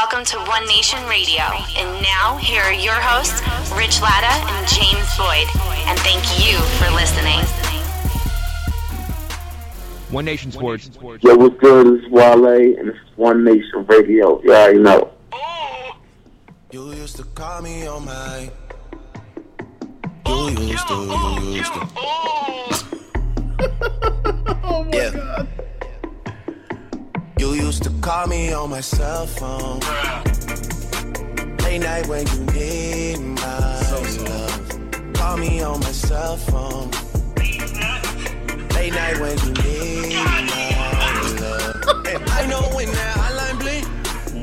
welcome to One Nation Radio. And now, here are your hosts, Rich Latta and James Boyd. And thank you for listening. One Nation Sports. Yo, what's good? This is Wale, and this is One Nation Radio. You already know. You used to call me on my... You used to. Oh, my God. You used to call me on my cell phone. Late night when you need my love. Call me on my cell phone. Late night when you need my love. I know when that hotline blink.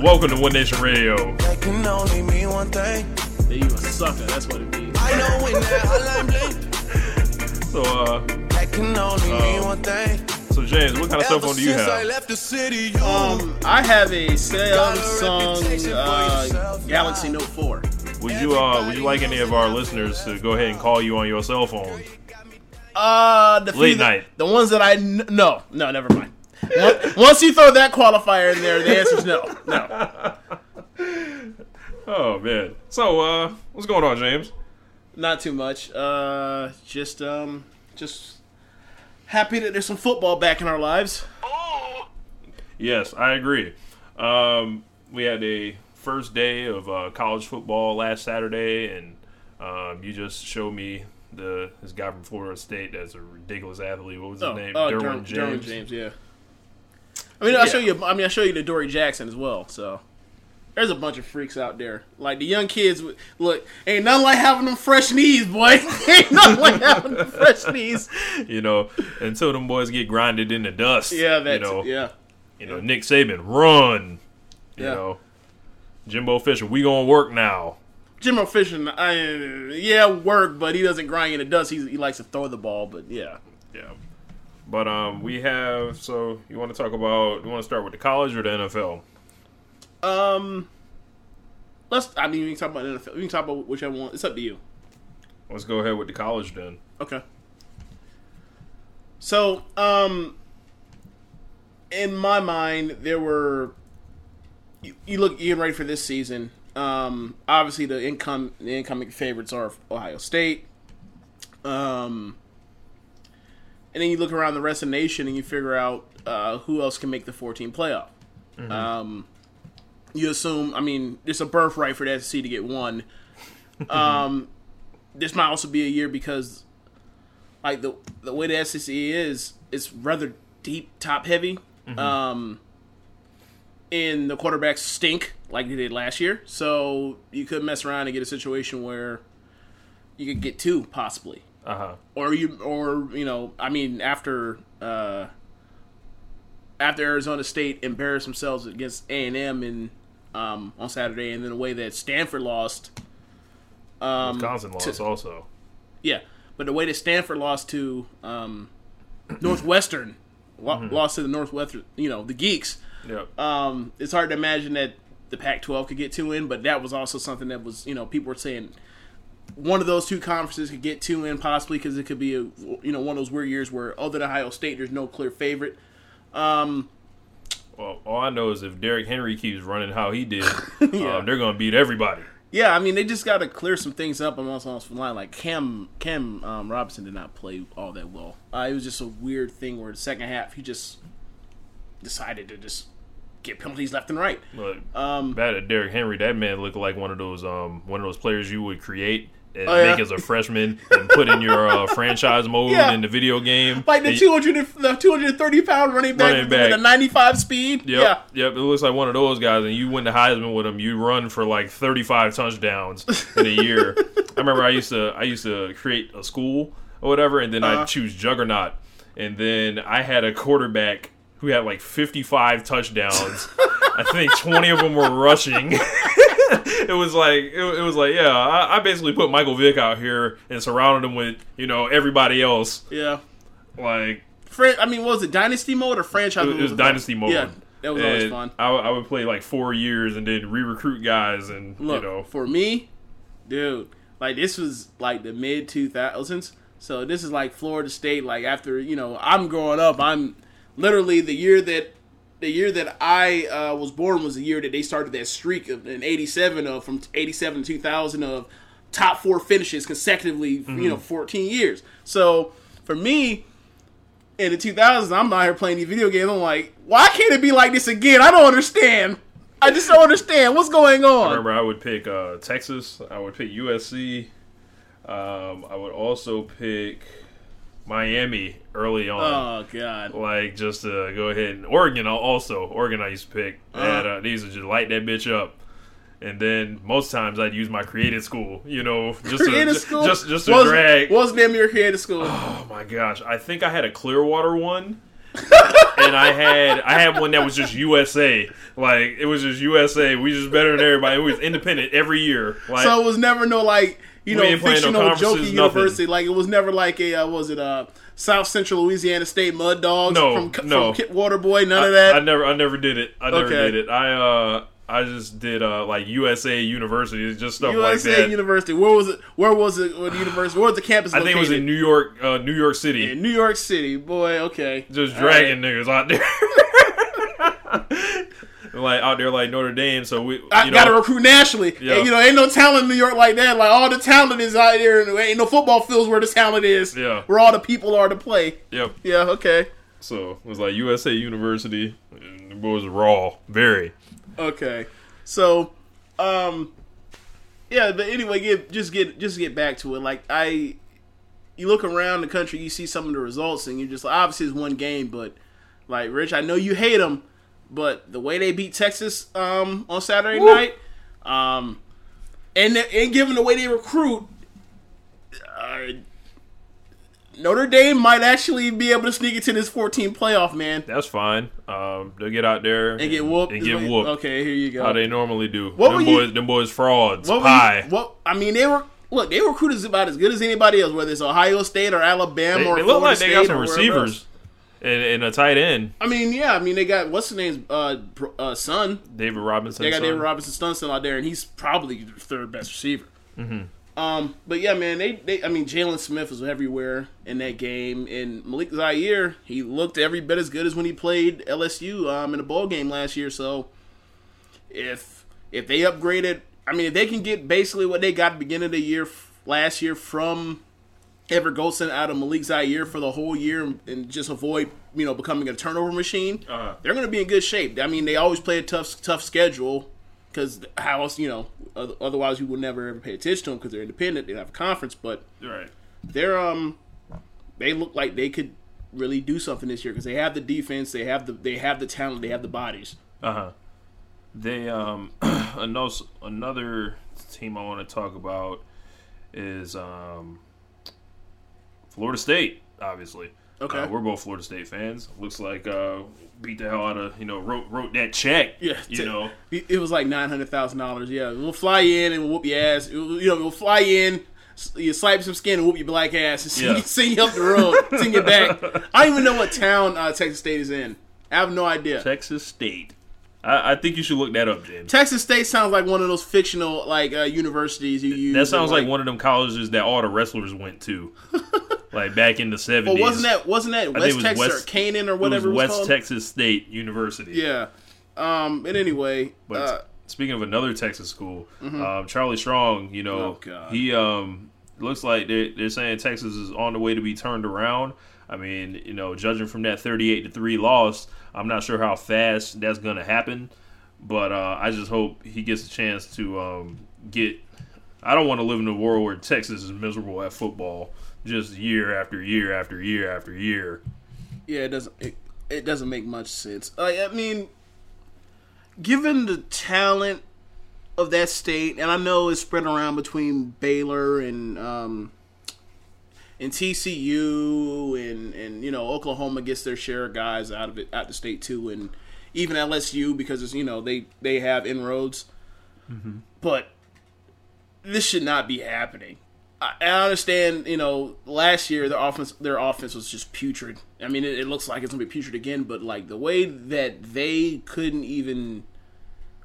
Welcome to One Nation Radio. That can only mean one thing. That you a sucker, that's what it means. I know when that hotline blink. So, that can only mean one thing. So James, what kind of cell phone do you have? I have a Samsung Galaxy Note 4. Would you like any of our listeners to go ahead and call you on your cell phone? The ones that I no, never mind. Once you throw that qualifier in there, the answer's no. Oh man. So what's going on, James? Not too much. Just. Happy that there's some football back in our lives. Yes, I agree. We had a first day of college football last Saturday, and you just showed me this guy from Florida State that's a ridiculous athlete. What was his name? Derwin James. Derwin James, yeah. I show you the Adoree Jackson as well. So there's a bunch of freaks out there. Like the young kids, look, ain't nothing like having them fresh knees, boy. Ain't nothing like having them fresh knees. You know, until them boys get grinded in the dust. Yeah, that's You know, Nick Saban, run. You know, Jimbo Fisher, we gonna work now. Jimbo Fisher, work, but he doesn't grind in the dust. He likes to throw the ball, but yeah. Yeah. But you want to start with the college or the NFL? We can talk about NFL. We can talk about whichever one. It's up to you. Let's go ahead with the college then. Okay. So, in my mind, there were. You're ready for this season. Obviously the incoming favorites are Ohio State. And then you look around the rest of the nation and you figure out who else can make the 14 playoff. Mm-hmm. You assume, it's a birthright for the SEC to get one. This might also be a year because, like, the way the SEC is, it's rather deep, top-heavy. Mm-hmm. And the quarterbacks stink like they did last year. So you could mess around and get a situation where you could get two, possibly. Uh-huh. After... After Arizona State embarrassed themselves against A&M on Saturday, and then the way that Stanford lost, Wisconsin lost also. Yeah, but the way that Stanford lost to Northwestern, mm-hmm. lost to the Northwestern, the geeks. Yep. It's hard to imagine that the Pac-12 could get two in, but that was also something that was people were saying one of those two conferences could get two in possibly because it could be one of those weird years where other than Ohio State, there's no clear favorite. All I know is if Derrick Henry keeps running how he did, they're going to beat everybody. Yeah, they just got to clear some things up on the line. Like Cam Robinson did not play all that well. It was just a weird thing where the second half he just decided to just get penalties left and right. Look, bad at Derrick Henry. That man looked like one of those players you would create. And make as a freshman and put in your franchise mode in the video game. Like the 230-pound running back with a 95 speed. Yep, yeah. Yep. It looks like one of those guys, and you win the Heisman with him. You run for like 35 touchdowns in a year. I remember I used to create a school or whatever, and then I'd choose Juggernaut. And then I had a quarterback who had like 55 touchdowns. I think 20 of them were rushing. I basically put Michael Vick out here and surrounded him with, everybody else. Yeah. Like... what was it, Dynasty Mode or Franchise Mode? It was Dynasty Mode. Yeah, that was always fun. I would play, 4 years and then re-recruit guys and, for me, dude, this was, the mid-2000s. So this is, Florida State, after, I'm growing up, I'm literally the year that the year that I was born was the year that they started that streak of in 87 of from 87 to 2000 of top four finishes consecutively, you know, 14 years. So for me, in the 2000s, I'm out here playing these video games. I'm like, why can't it be like this again? I don't understand. I just don't understand what's going on. I remember I would pick Texas. I would pick USC. I would also pick Miami early on. Oh, God. Like, just to go ahead. And Oregon also. Oregon I used to pick. They used to just light that bitch up. And then most times I'd use my creative school, you know, just to drag. What was the name of your creative school? Oh my gosh, I think I had a Clearwater one, and I had one that was just USA. Like it was just USA. We just better than everybody. It was independent every year. Like, so it was never no like you know fictional no jokey university. Like it was never like a was it a South Central Louisiana State Mud Dogs from Kit Waterboy. None of that. I never did it. I just did like USA University, just stuff like that. USA University. Where was it? What university? Where was the campus located? I think it was in New York City. Yeah, New York City, boy. Okay. Just dragging niggas out there, like out there like Notre Dame. So I gotta recruit nationally. Yeah. And, you know, ain't no talent in New York like that. Like all the talent is out there, and ain't no football fields where the talent is. Yeah. Where all the people are to play. Yep. Yeah. Okay. So it was like USA University. And the boys were raw, very. Okay, so, yeah, but anyway, just get back to it. Like you look around the country, you see some of the results, and you're just like, obviously it's one game, but like Rich, I know you hate them, but the way they beat Texas on Saturday night, and given the way they recruit, Notre Dame might actually be able to sneak into this 14 playoff, man. That's fine. They'll get out there and get whooped. Okay, here you go. How they normally do. Them boys frauds. They recruit is about as good as anybody else, whether it's Ohio State or Alabama or Florida State. They look like they got some receivers and a tight end. I mean, yeah. I mean, they got, what's his name's son? David Robinson. They got David Robinson's son out there, and he's probably their third best receiver. Mm-hmm. But yeah, man, Jalen Smith was everywhere in that game, and Malik Zaire, he looked every bit as good as when he played LSU, in a bowl game last year. So if they upgraded, I mean, if they can get basically what they got at the beginning of the year last year from Ever Golson out of Malik Zaire for the whole year and just avoid, you know, becoming a turnover machine, they're going to be in good shape. I mean, they always play a tough schedule. Because how else, you know, otherwise you would never ever pay attention to them because they're independent. They don't have a conference, but they're they look like they could really do something this year because they have the defense, they have the talent, they have the bodies. They another team I want to talk about is Florida State, obviously. Okay, we're both Florida State fans. Looks like beat the hell out of, you know, wrote that check. Yeah, you know, it was like $900,000. Yeah, we'll fly in and whoop your ass. We'll fly in, you swipe some skin and whoop your black ass and send you up the road, send you back. I don't even know what town Texas State is in. I have no idea. Texas State. I think you should look that up, James. Texas State sounds like one of those fictional like universities you use. That sounds like one of them colleges that all the wrestlers went to. Like back in the 70s. Well, wasn't that West Texas or Canaan or whatever it was called? West Texas State University. Yeah. But anyway. But speaking of another Texas school, Charlie Strong, you know, he looks like they're saying Texas is on the way to be turned around. I mean, you know, judging from that 38-3 loss, I'm not sure how fast that's going to happen. But I just hope he gets a chance to get – I don't want to live in a world where Texas is miserable at football. Just year after year after year after year. Yeah, it doesn't make much sense. I mean, given the talent of that state, and I know it's spread around between Baylor and TCU and you know Oklahoma gets their share of guys out of the state too, and even LSU because it's, you know, they have inroads. Mm-hmm. But this should not be happening. I understand, you know, last year their offense was just putrid. I mean, it looks like it's going to be putrid again, but, like, the way that they couldn't even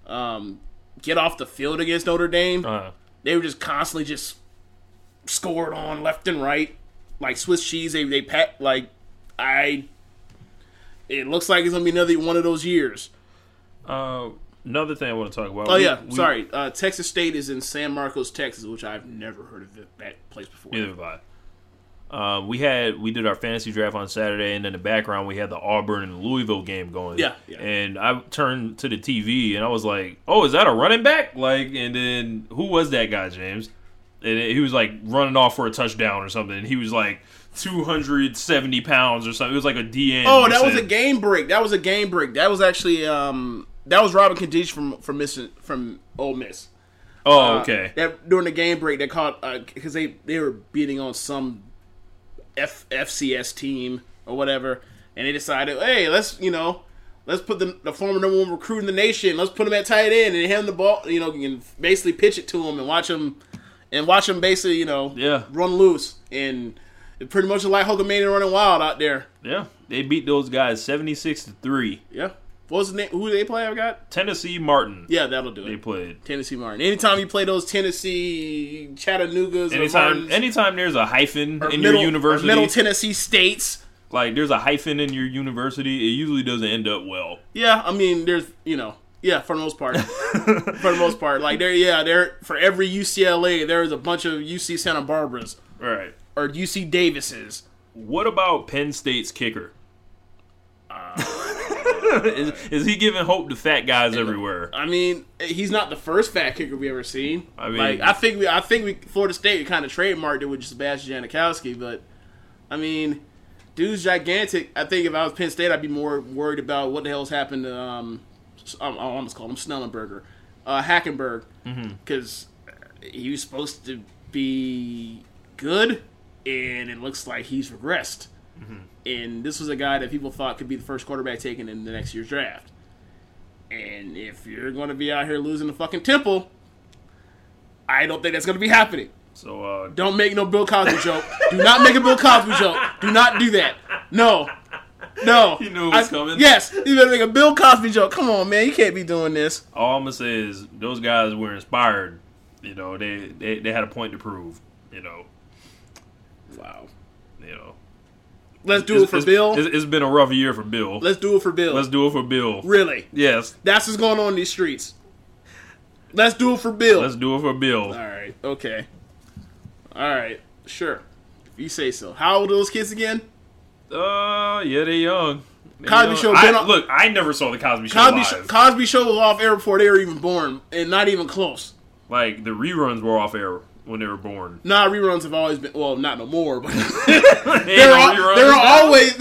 get off the field against Notre Dame, they were just constantly just scored on left and right, like Swiss cheese. They packed, like, I It looks like it's going to be another one of those years. Another thing I want to talk about. Texas State is in San Marcos, Texas, which I've never heard of that place before. Neither have I. We did our fantasy draft on Saturday, and in the background we had the Auburn and Louisville game going. Yeah. And I turned to the TV, and I was like, "Oh, is that a running back?" Like, and then who was that guy, James? And he was like running off for a touchdown or something. And he was like 270 pounds or something. It was like a DN. Oh, that was a game break. That was actually that was Robin Kadich from Ole Miss. Oh, okay. That during the game break, they caught because they were beating on some FCS team or whatever, and they decided, hey, let's put the former number one recruit in the nation, let's put him at tight end and hand the ball, and basically pitch it to him and watch him basically, run loose, and it pretty much like Hulkamania running wild out there. Yeah, they beat those guys 76-3. Yeah, what was the name? Who did they play? I forgot. Tennessee Martin. Yeah, that'll do it. They played Tennessee Martin. Anytime you play those Tennessee Chattanoogas, anytime there's a hyphen in your university, Middle Tennessee States, like there's a hyphen in your university, it usually doesn't end up well. Yeah, I mean, there's for the most part, like there for every UCLA, there is a bunch of UC Santa Barbaras, right, or UC Davises. What about Penn State's kicker? Is he giving hope to fat guys everywhere? I mean, he's not the first fat kicker we ever seen. I mean, I think Florida State kind of trademarked it with Sebastian Janikowski, but I mean, dude's gigantic. I think if I was Penn State, I'd be more worried about what the hell's happened to I almost called him Snellenberger, Hackenberg, because he was supposed to be good, and it looks like he's regressed. Mm-hmm. And this was a guy that people thought could be the first quarterback taken in the next year's draft. And if you're going to be out here losing the fucking temple, I don't think that's going to be happening. So don't make no Bill Cosby joke. Do not make a Bill Cosby joke. Do not do that. No. You knew it was coming. Yes, you better make a Bill Cosby joke. Come on, man. You can't be doing this. All I'm going to say is those guys were inspired. They had a point to prove. Wow. Let's do it for Bill. It's been a rough year for Bill. Let's do it for Bill. Really? Yes. That's what's going on in these streets. Let's do it for Bill. All right. Okay. All right. Sure. If you say so. How old are those kids again? Yeah, they're young. Cosby Show. Look, I never saw the Cosby Show live. Cosby Show was off air before they were even born, and not even close. Like, the reruns were off air when they were born. Nah, reruns have always been... Well, not no more, but... there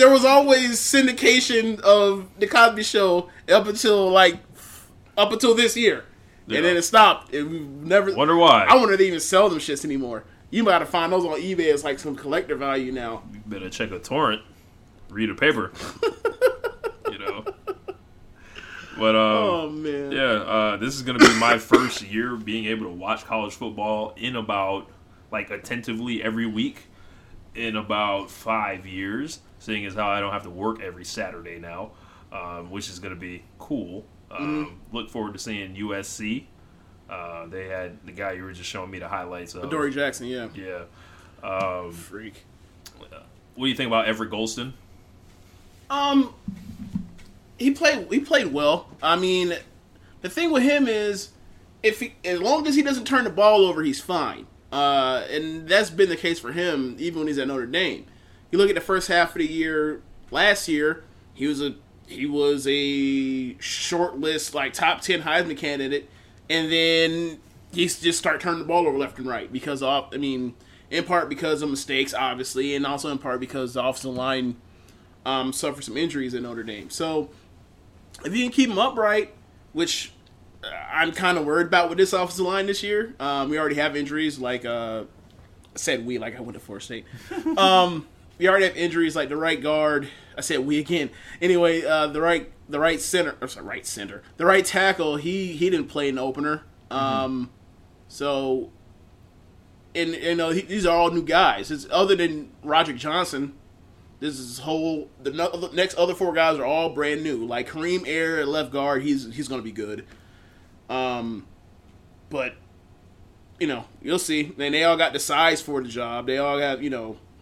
was always syndication of the Cosby Show up until this year. Yeah. And then it stopped. And we've never... Wonder why. I wonder if they even sell them shits anymore. You might have to find those on eBay as like some collector value now. You better check a torrent. Read a paper. But, oh, man. Yeah, this is going to be my first year being able to watch college football in about, attentively every week in about 5 years, seeing as how I don't have to work every Saturday now, which is going to be cool. Look forward to seeing USC. They had the guy you were just showing me the highlights of. Adoree Jackson, yeah. Yeah. Freak. What do you think about Everett Golston? He played well. I mean, the thing with him is, as long as he doesn't turn the ball over, he's fine. And that's been the case for him, even when he's at Notre Dame. You look at the first half of the year last year, he was a short list top 10 Heisman candidate, and then he just started turning the ball over left and right in part because of mistakes, obviously, and also in part because the offensive line suffered some injuries at Notre Dame. So, if you can keep him upright, which I'm kind of worried about with this offensive line this year, we already have injuries I went to Florida State. We already have injuries like the right guard. I said we again. Anyway, the right tackle. He didn't play in the opener. So, and these are all new guys. It's other than Roderick Johnson. The next other four guys are all brand new. Like Kareem Ayer at left guard, he's going to be good. But, you'll see. And they all got the size for the job. They all have,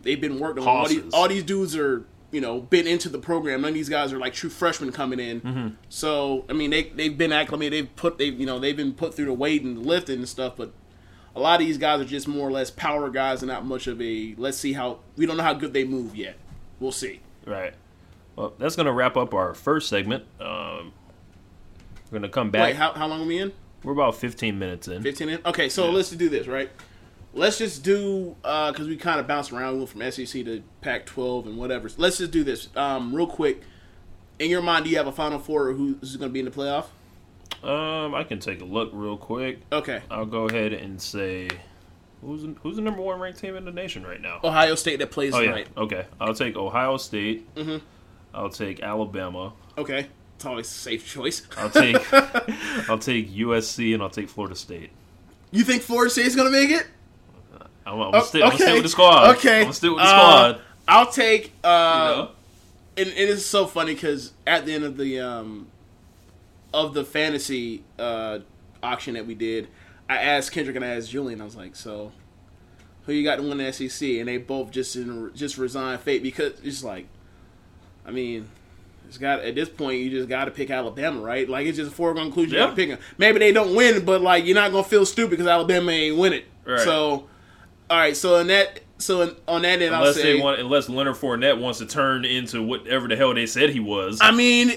they've been working on all these dudes are you know, been into the program. None of these guys are like true freshmen coming in. Mm-hmm. So I mean, they've been acclimated. They've been put through the weight and lifting and stuff. But a lot of these guys are just more or less power guys and not much of a let's see how we don't know how good they move yet. We'll see. Right. Well, that's gonna wrap up our first segment. We're gonna come back. Wait, how long are we in? We're about 15 minutes in. 15 in. Okay, so let's do this right. Let's just do, because we kind of bounced around. We went from SEC to Pac-12 and whatever. So let's just do this real quick. In your mind, do you have a Final Four or who's going to be in the playoff? I can take a look real quick. Okay. I'll go ahead and say, who's the number one ranked team in the nation right now? Ohio State that plays tonight. Yeah. Okay. I'll take Ohio State. Mm-hmm. I'll take Alabama. Okay. It's always a safe choice. I'll take USC and I'll take Florida State. You think Florida State's going to make it? I'm gonna stay with the squad. Okay. I'm gonna stay with the squad. I'll take. And it is so funny because at the end of the fantasy auction that we did, I asked Kendrick and I asked Julian. I was like, "So, who you got to win the SEC?" And they both just resigned fate because it's just like, I mean, it's got at this point you just got to pick Alabama, right? Like it's just a foregone conclusion. You got to pick them. Maybe they don't win, but like you're not gonna feel stupid because Alabama ain't win it. Right. So. All right, on that end, I'll say... Unless Leonard Fournette wants to turn into whatever the hell they said he was. I mean,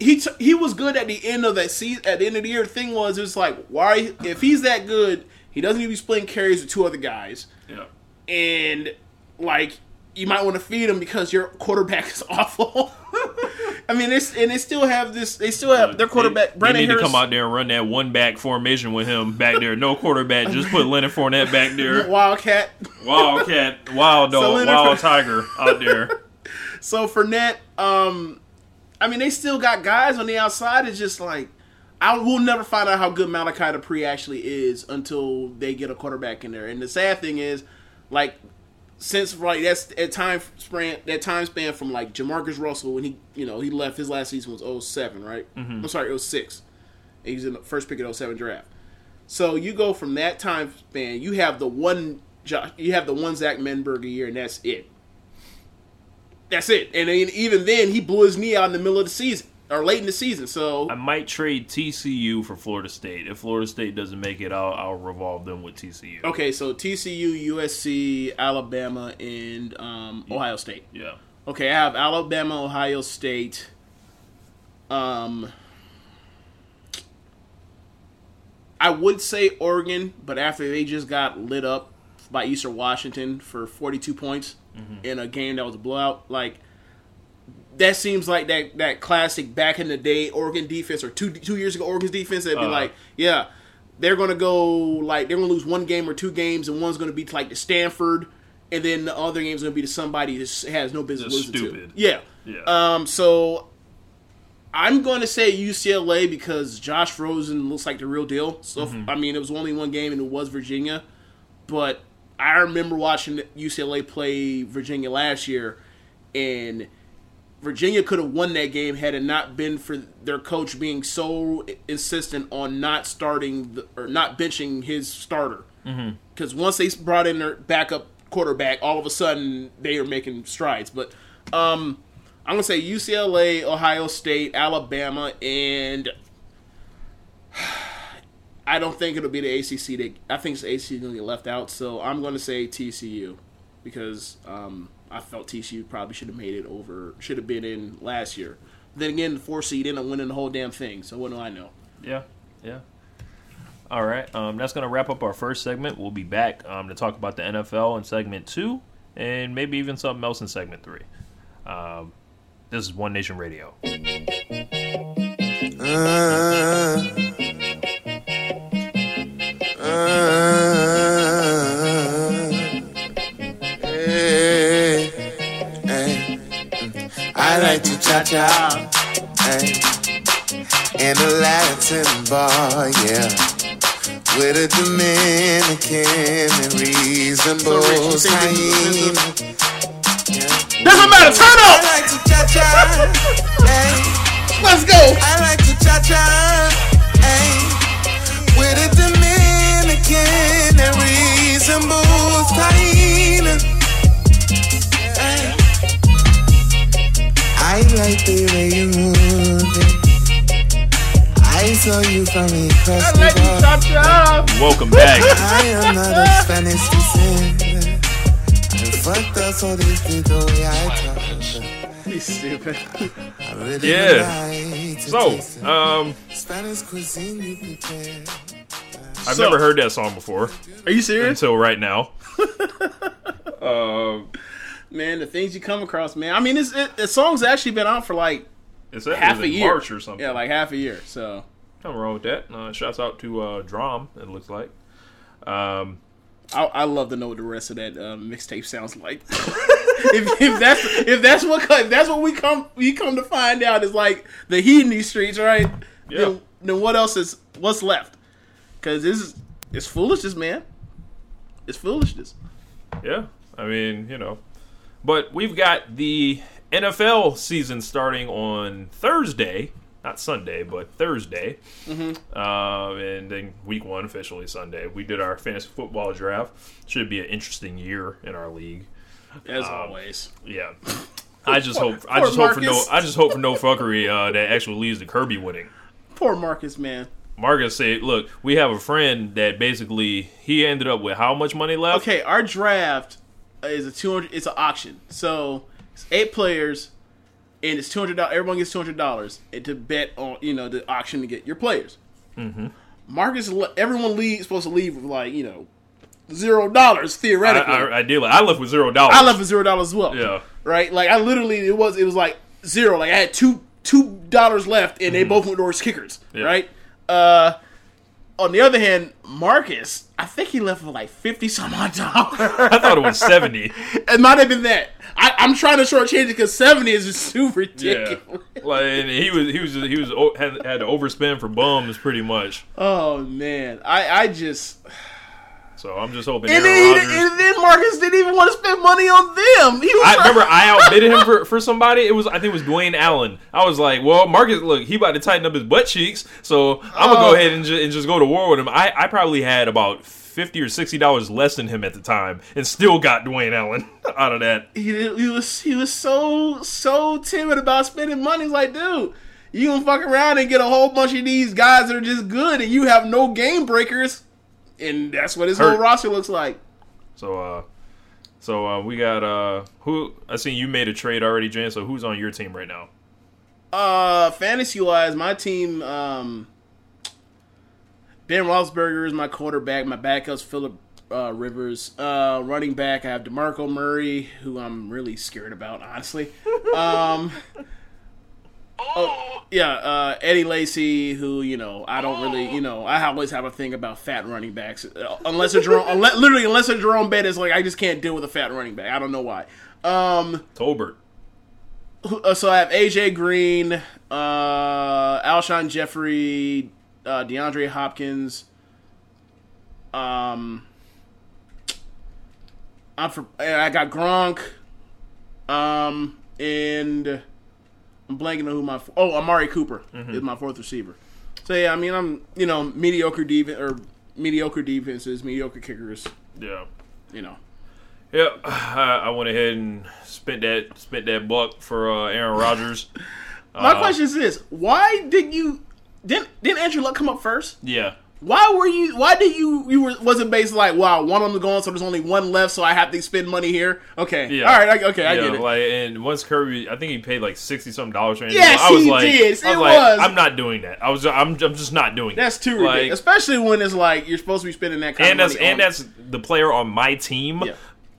he was good at the end of that season. At the end of the year, the thing was, it was like, why? If he's that good, he doesn't need to be splitting carries with two other guys. Yeah. And, like, you might want to feed him because your quarterback is awful. I mean, they still have their quarterback, Brandon Harris. They need to come out there and run that one-back formation with him back there. No quarterback. Just put Leonard Fournette back there. Wildcat. Wild dog. Tiger out there. So, Fournette, I mean, they still got guys on the outside. It's just like, we'll never find out how good Malachi Dupree actually is until they get a quarterback in there. And the sad thing is, like... Since like that's that time span from like Jamarcus Russell when he left, his last season was 2007, right? Mm-hmm. I'm sorry, 2006. He was in the first pick of 2007 draft. So you go from that time span, you have the one Zach Menberg a year, and that's it. That's it. And even then, he blew his knee out in the middle of the season or late in the season. So I might trade TCU for Florida State. If Florida State doesn't make it, I'll revolve them with TCU. Okay, so TCU, USC, Alabama, and Ohio State. Yeah. Okay, I have Alabama, Ohio State. I would say Oregon, but after they just got lit up by Eastern Washington for 42 points in a game that was a blowout, like. That seems like that classic back in the day Oregon defense, or two years ago Oregon's defense. That'd be like, yeah, they're gonna go like they're gonna lose one game or two games, and one's gonna be to, like the Stanford, and then the other game's gonna be to somebody that has no business losing to. Yeah. So I'm gonna say UCLA because Josh Rosen looks like the real deal. So I mean, it was only one game, and it was Virginia, but I remember watching UCLA play Virginia last year, and Virginia could have won that game had it not been for their coach being so insistent on not starting or not benching his starter. Because once they brought in their backup quarterback, all of a sudden they are making strides. But I'm going to say UCLA, Ohio State, Alabama, and I don't think it'll be the ACC. I think the ACC is going to get left out, so I'm going to say TCU because I felt TCU probably should have been in last year. Then again, the 4 seed ended up winning the whole damn thing, so what do I know? Yeah. All right, that's going to wrap up our first segment. We'll be back to talk about the NFL in segment 2 and maybe even something else in segment 3. This is One Nation Radio. I like to cha-cha, hey, in a Latin bar, yeah, with a Dominican and reasonable time. Doesn't matter, turn up! I like to cha-cha, hey, let's go! I like to cha-cha, hey, with a Dominican and reasonable time. like the way you move. I saw you from across the world. Welcome back. I am not a Spanish descendant. I fucked up so this did the way I talk. He's stupid. Yeah. So, Spanish cuisine you prepare. I've never heard that song before. Are you serious? Until right now. Man, the things you come across, man. I mean, the song's actually been out for like half a year. March or something. Yeah, like half a year. So nothing wrong with that. Shouts out to Drum, it looks like. I love to know what the rest of that mixtape sounds like. if that's what we come to find out is like the heat in these streets, right? Yeah. Then what else is what's left? Because it's foolishness, man. It's foolishness. Yeah, I mean, But we've got the NFL season starting on Thursday. Not Sunday, but Thursday. Mm-hmm. And then week one, officially Sunday. We did our fantasy football draft. Should be an interesting year in our league. As always. Yeah. I just hope for no fuckery that actually leads to Kirby winning. Poor Marcus, man. Marcus said, look, we have a friend that basically he ended up with how much money left? Okay, our draft is it's an auction. So it's 8 players and it's $200. Everyone gets $200 to bet on, the auction to get your players. Mm-hmm. Marcus, everyone supposed to leave with like, $0 theoretically. I did. I left with $0. I left with $0 as well. Yeah. Right? Like I literally it was like zero. Like I had $2 left and they both went towards kickers, yeah. Right? On the other hand, Marcus, I think he left for like $50 some odd. I thought it was 70. It might have been that. I'm trying to shortchange it because 70 is just super ridiculous. Yeah. Like he had to overspend for bums pretty much. Oh man, I just. So I'm just hoping. And then Marcus didn't even want to spend money on them. I outbidded him for somebody. I think it was Dwayne Allen. I was like, well, Marcus, look, he about to tighten up his butt cheeks, so I'm gonna go ahead and just go to war with him. I probably had about $50 or $60 less than him at the time, and still got Dwayne Allen out of that. He was so timid about spending money. He's like, dude. You gonna fuck around and get a whole bunch of these guys that are just good, and you have no game breakers. And that's what his whole roster looks like. So we got who? I seen you made a trade already, Jan. So who's on your team right now? Fantasy wise, my team. Ben Roethlisberger is my quarterback. My backup's Phillip Rivers. Running back, I have DeMarco Murray, who I'm really scared about, honestly. Eddie Lacy, who I don't really I always have a thing about fat running backs, unless a Jerome Bettis, like I just can't deal with a fat running back. I don't know why. Tolbert. So I have AJ Green, Alshon Jeffrey, DeAndre Hopkins. I got Gronk, and. I'm blanking on who my... Amari Cooper is my fourth receiver. So, yeah, I mean, I'm, mediocre defenses, mediocre kickers. Yeah. Yeah, I went ahead and spent that buck for Aaron Rodgers. My question is this. Why did you... Didn't Andrew Luck come up first? Yeah. Wasn't based like, wow, one of them gone, so there's only one left, so I have to spend money here? Okay. Yeah. All right. I get it. Like, and once Kirby, I think he paid like $60-something for him. Yes, he did. I'm not doing that. I'm just not doing that. That's too ridiculous. Especially when it's like, you're supposed to be spending that kind of money. And that's the player on my team. Yeah.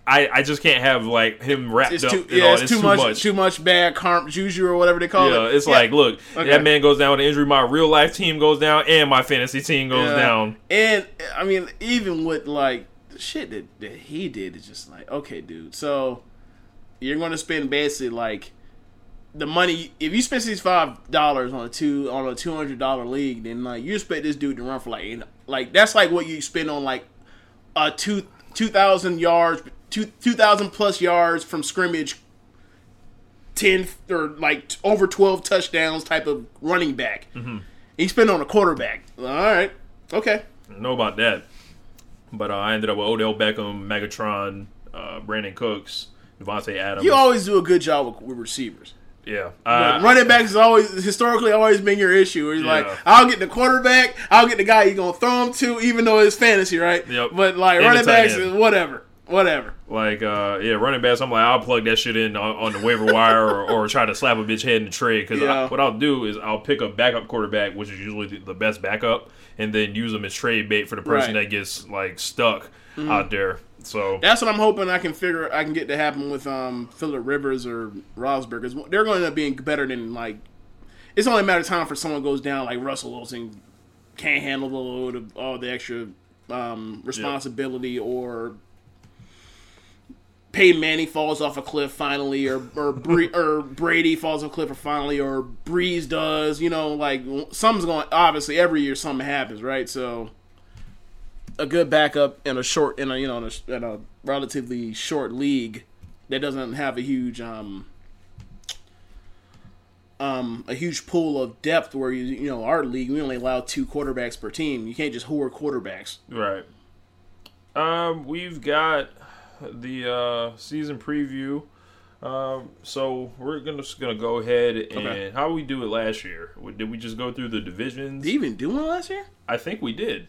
I just can't have like him wrapped up. It's too much bad karma, juju or whatever they call it. It's like, look, that man goes down with an injury. My real life team goes down, and my fantasy team goes down. And I mean, even with like the shit that he did, it's just like, okay, dude. So you're going to spend basically like the money. If you spend $65 on a $200 league, then like you expect this dude to run for like that's like what you spend on like a 2,000 yards. 2,000 plus yards from scrimmage, 10 or like over 12 touchdowns type of running back. Mm-hmm. He spent on a quarterback. All right. Okay. I know about that. But I ended up with Odell Beckham, Megatron, Brandon Cooks, Devontae Adams. You always do a good job with receivers. Yeah. Running backs has historically always been your issue. Where you're like, I'll get the quarterback, I'll get the guy you're going to throw him to, even though it's fantasy, right? Yep. But, like, and running backs is whatever. Like, running backs, I'm like, I'll plug that shit in on the waiver wire or try to slap a bitch head in the trade. Because what I'll do is I'll pick a backup quarterback, which is usually the best backup, and then use them as trade bait for the person that gets, like, stuck out there. So that's what I'm hoping I can get to happen with Phillip Rivers or Roethlisberger. They're going to end up being better than, like, it's only a matter of time for someone goes down like Russell Wilson can't handle the load of all the extra responsibility or Peyton Manning falls off a cliff finally or Brady falls off a cliff finally or Breeze does, you know, like something's going, obviously every year something happens, right? So a good backup in a relatively short league that doesn't have a huge pool of depth where you know our league we only allow 2 quarterbacks per team. You can't just hoard quarterbacks. Right. We've got the season preview. So we're just gonna go ahead and how we do it last year. Did we just go through the divisions? Did you even do one last year? I think we did.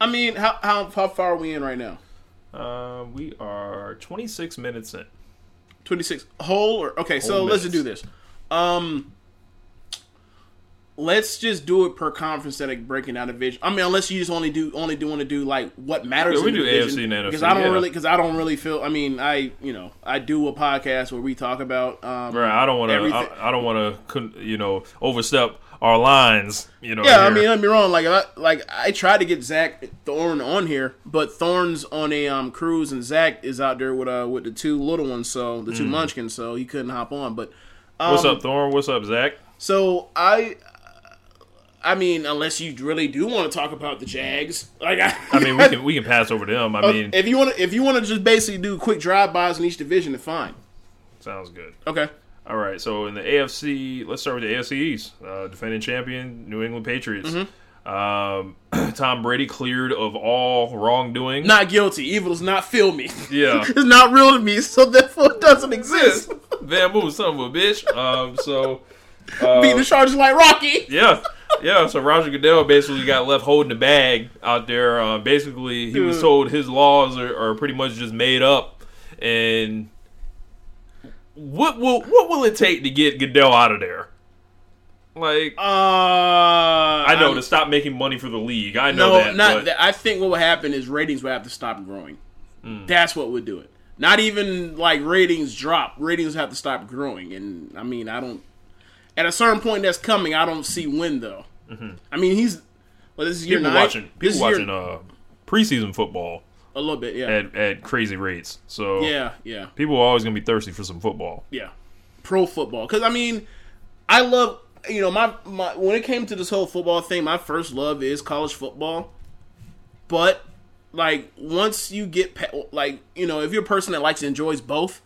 I mean, how far are we in right now? We are 26 minutes in. 26 whole or okay? Whole so minutes. Let's just do this. Let's just do it per conference that are breaking out division. I mean, unless you just only want to do like what matters. Yeah, we in do division, AFC and NFC because I don't really feel. I mean, I do a podcast where we talk about. Right. I don't want to overstep our lines, you know. Yeah, here. I mean, don't be wrong. Like, I tried to get Zach Thorne on here, but Thorne's on a cruise, and Zach is out there with the 2 little ones, so the 2 munchkins, so he couldn't hop on. But what's up, Thorne? What's up, Zach? So I mean, unless you really do want to talk about the Jags, like I mean, we can pass over them. I mean, if you want to just basically do quick drive-bys in each division, then fine. Sounds good. Okay. All right, so in the AFC, let's start with the AFC East. Defending champion, New England Patriots. Mm-hmm. Tom Brady cleared of all wrongdoing. Not guilty. Evil does not feel me. Yeah. It's not real to me, so therefore it doesn't exist. Bamboo, son of a bitch. Beating the Chargers like Rocky. Yeah. Yeah, so Roger Goodell basically got left holding the bag out there. Basically, he was told his laws are pretty much just made up and... What will it take to get Goodell out of there? Like, I know to stop making money for the league. I know that. I think what will happen is ratings will have to stop growing. That's what would do it. Not even like ratings drop. Ratings have to stop growing. And I mean, I don't. At a certain point that's coming. I don't see when though. Mm-hmm. I mean, he's. Well, this is people year 9. Watching, people watching preseason football. A little bit, yeah. At crazy rates. So yeah. People are always going to be thirsty for some football. Yeah. Pro football. Because, I mean, I love, you know, my when it came to this whole football thing, my first love is college football. But, like, once you get, like, you know, if you're a person that likes and enjoys both,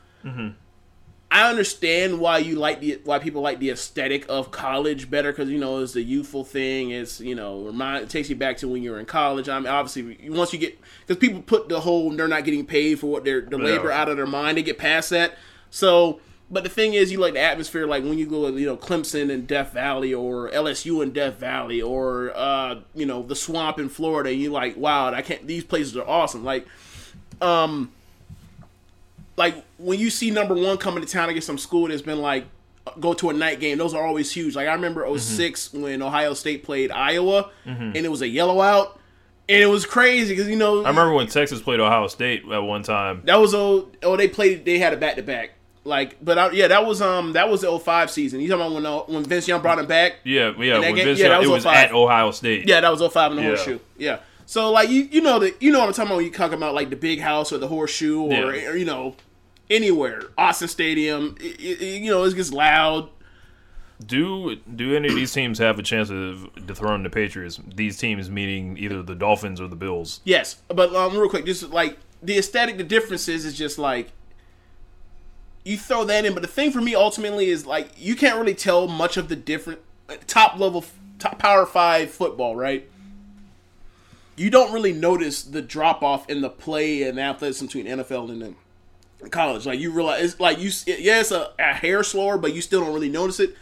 I understand why you like why people like the aesthetic of college better because you know it's the youthful thing. It's it takes you back to when you were in college. I mean, obviously once you get because people put the whole they're not getting paid for what their labor out of their mind. They get past that. So, but the thing is, you like the atmosphere like when you go Clemson and Death Valley or LSU and Death Valley or the swamp in Florida. And you like wow, I can't. These places are awesome. Like, when you see number 1 coming to town against some school that's been, like, go to a night game, those are always huge. Like, I remember 2006 when Ohio State played Iowa, and it was a yellow out, and it was crazy because, I remember when Texas played Ohio State at one time. That was, they had a back-to-back. Like, but, that was the 05 season. You talking about when Vince Young brought him back? Yeah, when Vince Young, it was at Ohio State. Yeah, that was 05 in the horseshoe. Yeah. So, like, you know what I'm talking about when you talk about, like, the big house or the horseshoe or anywhere, Austin Stadium, it gets loud. Do any of these teams have a chance of dethroning the Patriots? These teams meaning either the Dolphins or the Bills. Yes, but real quick, just like the aesthetic, the differences is just like you throw that in. But the thing for me ultimately is like you can't really tell much of the different top Power 5 football, right? You don't really notice the drop off in the play and athleticism between NFL and them. college. Like, you realize, it's like, it's a hair slower, but you still don't really notice it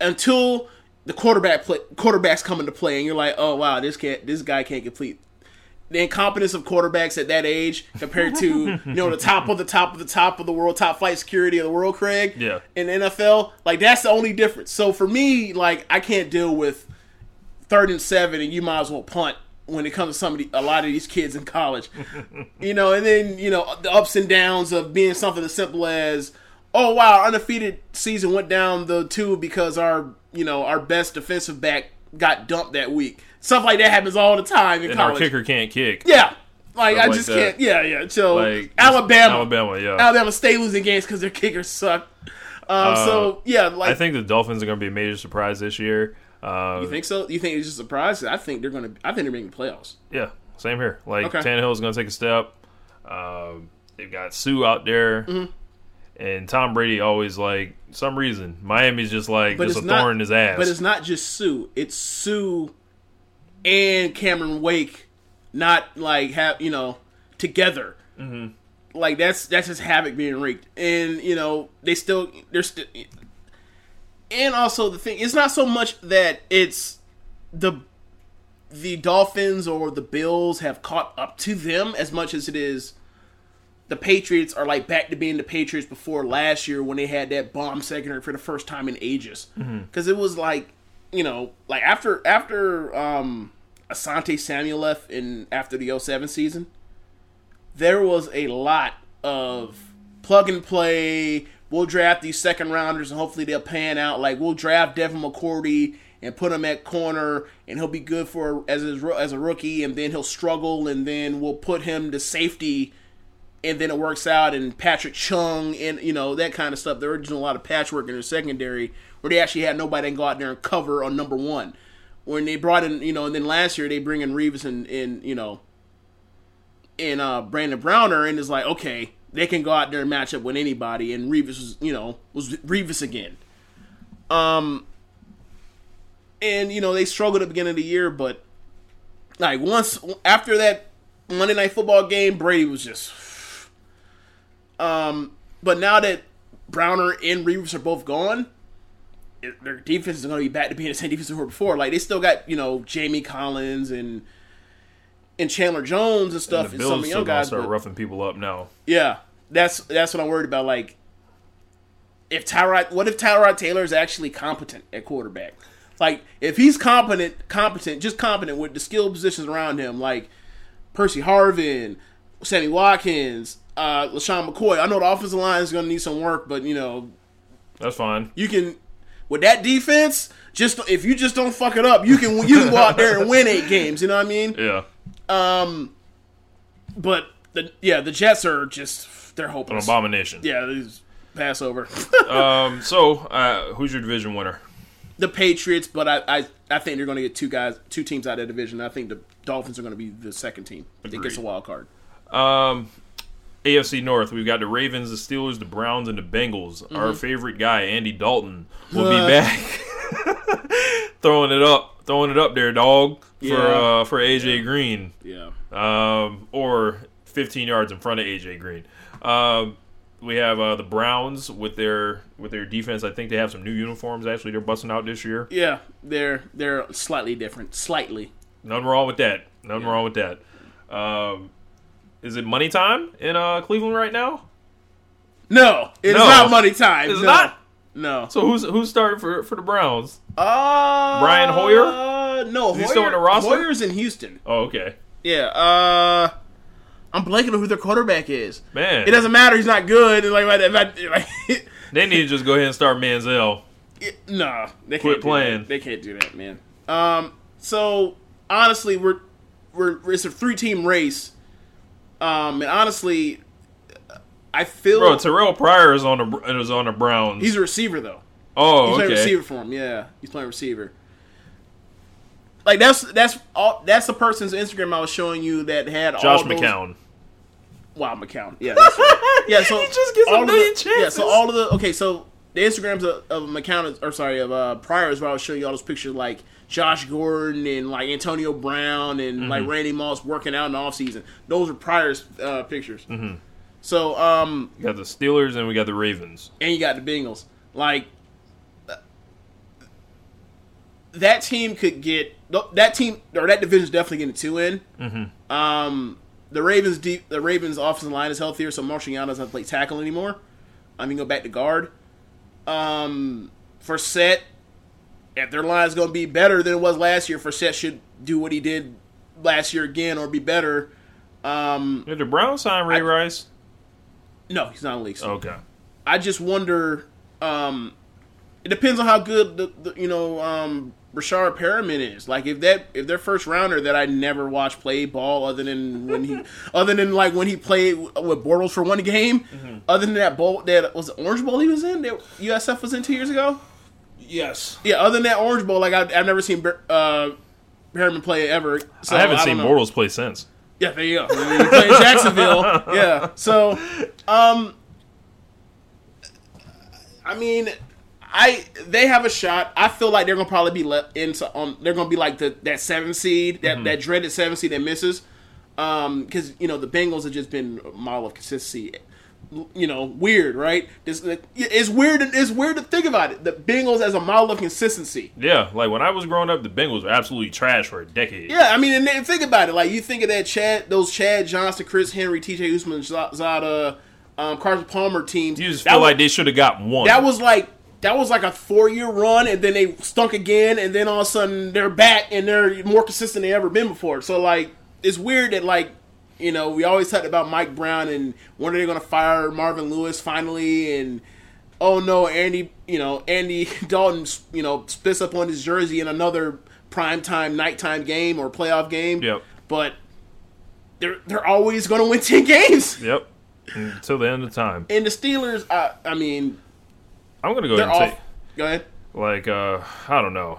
until the quarterbacks come into play, and you're like, oh wow, this guy can't complete. The incompetence of quarterbacks at that age compared to the top of the world, top flight security of the world, Craig. Yeah. In the NFL, like, that's the only difference. So for me, like, I can't deal with 3rd and 7, and you might as well punt when it comes to a lot of these kids in college, And then the ups and downs of being something as simple as, oh wow, our undefeated season went down the tube because our best defensive back got dumped that week. Stuff like that happens all the time in college. Our kicker can't kick. Yeah. Can't. Yeah. So, Alabama. Yeah. Alabama stay losing games because their kickers suck. I think the Dolphins are going to be a major surprise this year. You think so? You think it's just a surprise? I think they're making the playoffs. Yeah. Same here. Tannehill is going to take a step. They've got Sue out there. Mm-hmm. And Tom Brady always, some reason, Miami's just a thorn in his ass. But it's not just Sue. It's Sue and Cameron Wake together. Mm-hmm. That's just havoc being wreaked. And, they're still... And also the thing, it's not so much that it's the Dolphins or the Bills have caught up to them as much as it is... The Patriots are back to being the Patriots before last year when they had that bomb secondary for the first time in ages. Because it was after Asante Samuel left and after the 2007 season, there was a lot of plug and play. We'll draft these second rounders and hopefully they'll pan out. We'll draft Devin McCourty and put him at corner, and he'll be good as a rookie, and then he'll struggle, and then we'll put him to safety. And then it works out, and Patrick Chung and, that kind of stuff. They were doing a lot of patchwork in their secondary where they actually had nobody that can go out there and cover on number one. When they brought in, and then last year they bring in Revis and Brandon Browner, and it's okay, they can go out there and match up with anybody, and Revis was Revis again. They struggled at the beginning of the year, but, once after that Monday Night Football game, Brady was just... but now that Browner and Revis are both gone, their defense is going to be back to being the same defense they were before. They still got Jamie Collins and Chandler Jones and stuff, and some of the young guys. Start roughing people up now. Yeah, that's what I'm worried about. What if Tyrod Taylor is actually competent at quarterback? If he's competent with the skilled positions around him, Percy Harvin, Sammy Watkins. LaShawn McCoy. I know the offensive line is going to need some work, but that's fine. You can, with that defense, if you just don't fuck it up, you can go out there and win 8 games. You know what I mean? Yeah. But the Jets are they're hopeless. An abomination. Yeah, they just pass over. So who's your division winner? The Patriots, but I think they're going to get two teams out of that division. I think the Dolphins are going to be the second team. Agreed. That gets a wild card. AFC North, we've got the Ravens, the Steelers, the Browns, and the Bengals. Mm-hmm. Our favorite guy, Andy Dalton, will be back, throwing it up there, dog, for AJ Green, or 15 yards in front of AJ Green. We have the Browns with their defense. I think they have some new uniforms. Actually, they're busting out this year. Yeah, they're slightly different, slightly. Nothing wrong with that. Is it money time in Cleveland right now? No, it's not money time. It's not? No. So who's starting for the Browns? Brian Hoyer? No, Hoyer. Is he still on the roster? Hoyer's in Houston. Oh, okay. Yeah. I'm blanking on who their quarterback is. Man, it doesn't matter. He's not good. They need to just go ahead and start Manziel. Quit playing. They can't do that, man. So honestly, we're it's a 3-team race. And honestly, I feel... Bro, Terrell Pryor is on the Browns. He's a receiver, though. Oh, okay. He's playing receiver for him, yeah. He's playing receiver. That's the person's Instagram I was showing you that had Josh all those... McCown. Wow, McCown. Yeah, that's right. Yeah, so he just gets a million chances. Yeah, so all of the... Okay, so the Instagrams of McCown... Or sorry, of Pryor is where I was showing you all those pictures, Josh Gordon and Antonio Brown and Randy Moss working out in the offseason. Those are Pryor's pictures. Mm-hmm. So you got the Steelers and we got the Ravens, and you got the Bengals. Like that team could get that team or that division's definitely getting two in. Mm-hmm. The Ravens' offensive line is healthier, so Marciano doesn't have to play tackle anymore. You can go back to guard. Forsett, if their line's going to be better than it was last year, Forsett should do what he did last year again or be better. Did the Browns sign Ray Rice? No, he's not a league. Okay. I just wonder. It depends on how good the Rashard Perriman is. Like if their first rounder that I never watched play ball other than when he played with Bortles for one game. Mm-hmm. Other than that bowl that was the Orange Bowl he was in that USF was in 2 years ago. Yes. Yeah. Other than that Orange Bowl, like I've never seen Perriman play ever. So I haven't seen Bortles play since. Yeah, there you go. He played Jacksonville. Yeah. So, they have a shot. I feel like they're gonna probably be they're gonna be like that seven seed, that dreaded seven seed that misses, because the Bengals have just been a model of consistency. Weird, right? It's weird to think about it. The Bengals as a model of consistency. Yeah, like when I was growing up, the Bengals were absolutely trash for a decade. Yeah, and think about it. Like you think of that Chad Johnson, Chris Henry, T.J. Usman, Zada, Carson Palmer teams. You just feel like they should have got one. That was like a 4-year run, and then they stunk again, and then all of a sudden they're back and they're more consistent than they've ever been before. So like it's weird that like. We always talked about Mike Brown and when are they going to fire Marvin Lewis finally? And, oh, no, Andy Dalton, spits up on his jersey in another primetime, nighttime game or playoff game. Yep. But they're always going to win 10 games. Yep. Until the end of time. And the Steelers, I'm going to go ahead and say. Go ahead. Like, I don't know.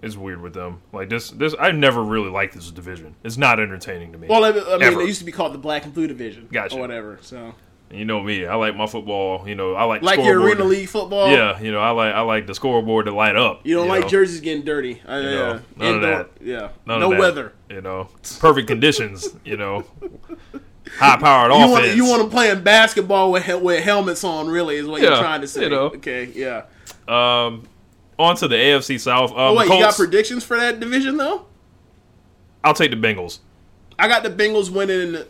It's weird with them. Like this, I never really liked this division. It's not entertaining to me. Well, it used to be called the Black and Blue Division, gotcha. Or whatever. So you know me, I like my football. I like your arena league football. Yeah, I like the scoreboard to light up. You don't like jerseys getting dirty. None of that. Yeah, no weather. Perfect conditions. High powered offense. You want them playing basketball with helmets on? Really, is what you're trying to say. Okay, yeah. On to the AFC South. Colts, you got predictions for that division, though? I'll take the Bengals. I got the Bengals winning.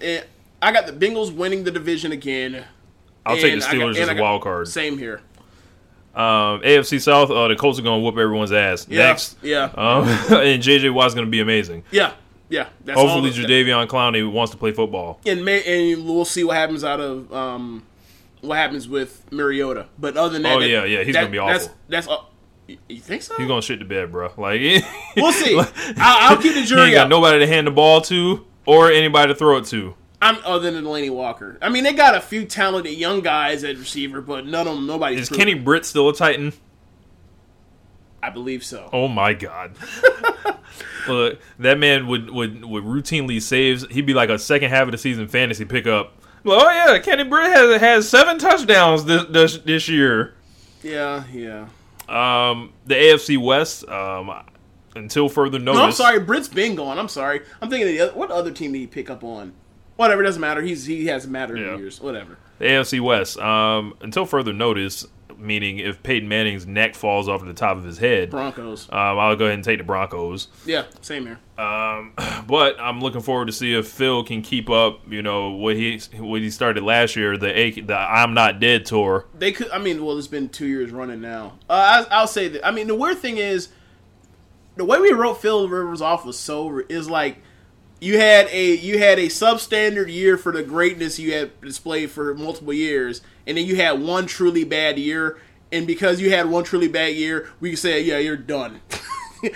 I got the Bengals winning the division again. I'll take the Steelers as a wild card. Same here. AFC South. The Colts are going to whoop everyone's ass. Yeah, next. Yeah. And J.J. Watt's going to be amazing. Yeah. Yeah. That's hopefully, Jadeveon Clowney wants to play football. And we'll see what happens what happens with Mariota. But other than that, he's going to be awful. You think so? He's going to shit the bed, bro. Like, we'll see. I'll keep the jury out. He ain't got nobody to hand the ball to or anybody to throw it to. Other than Delaney Walker. They got a few talented young guys at receiver, but none of them, nobody's. Is Kenny Britt still a Titan? I believe so. Oh, my God. Look, that man would routinely saves. He'd be like a second half of the season fantasy pickup. Like, oh, yeah, Kenny Britt has 7 touchdowns this year. Yeah. The AFC West, until further notice. No, I'm sorry. Britt's been gone. I'm sorry. I'm thinking what other team did he pick up on? Whatever, it doesn't matter. He hasn't mattered in years. Whatever. The AFC West, until further notice, meaning if Peyton Manning's neck falls off the top of his head. Broncos. I'll go ahead and take the Broncos. Yeah, same here. But I'm looking forward to see if Phil can keep up, what he started last year, the I'm Not Dead tour. They could. It's been 2 years running now. I'll say that. The weird thing is, the way we wrote Phil Rivers off was like, you had a substandard year for the greatness you had displayed for multiple years, and then you had one truly bad year, and because you had one truly bad year, we could say, yeah, you're done.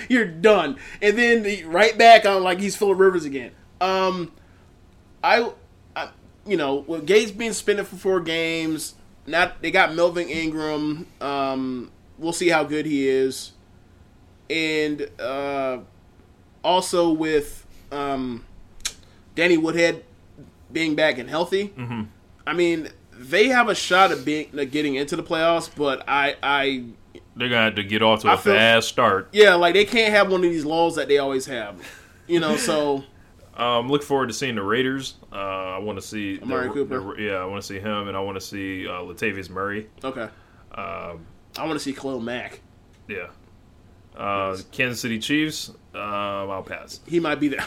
You're done. And then right back on like he's Phillip Rivers again. With Gates being suspended for 4 games, they got Melvin Ingram. We'll see how good he is. And also with Danny Woodhead being back and healthy. Mm-hmm. They have a shot at getting into the playoffs, but they're gonna have to get off to a fast start. Yeah, like they can't have one of these lulls that they always have. So, I'm looking forward to seeing the Raiders. I want to see Amari Cooper. I want to see him, and I want to see Latavius Murray. Okay. I want to see Khalil Mack. Yeah. Kansas City Chiefs, I'll pass. He might be there.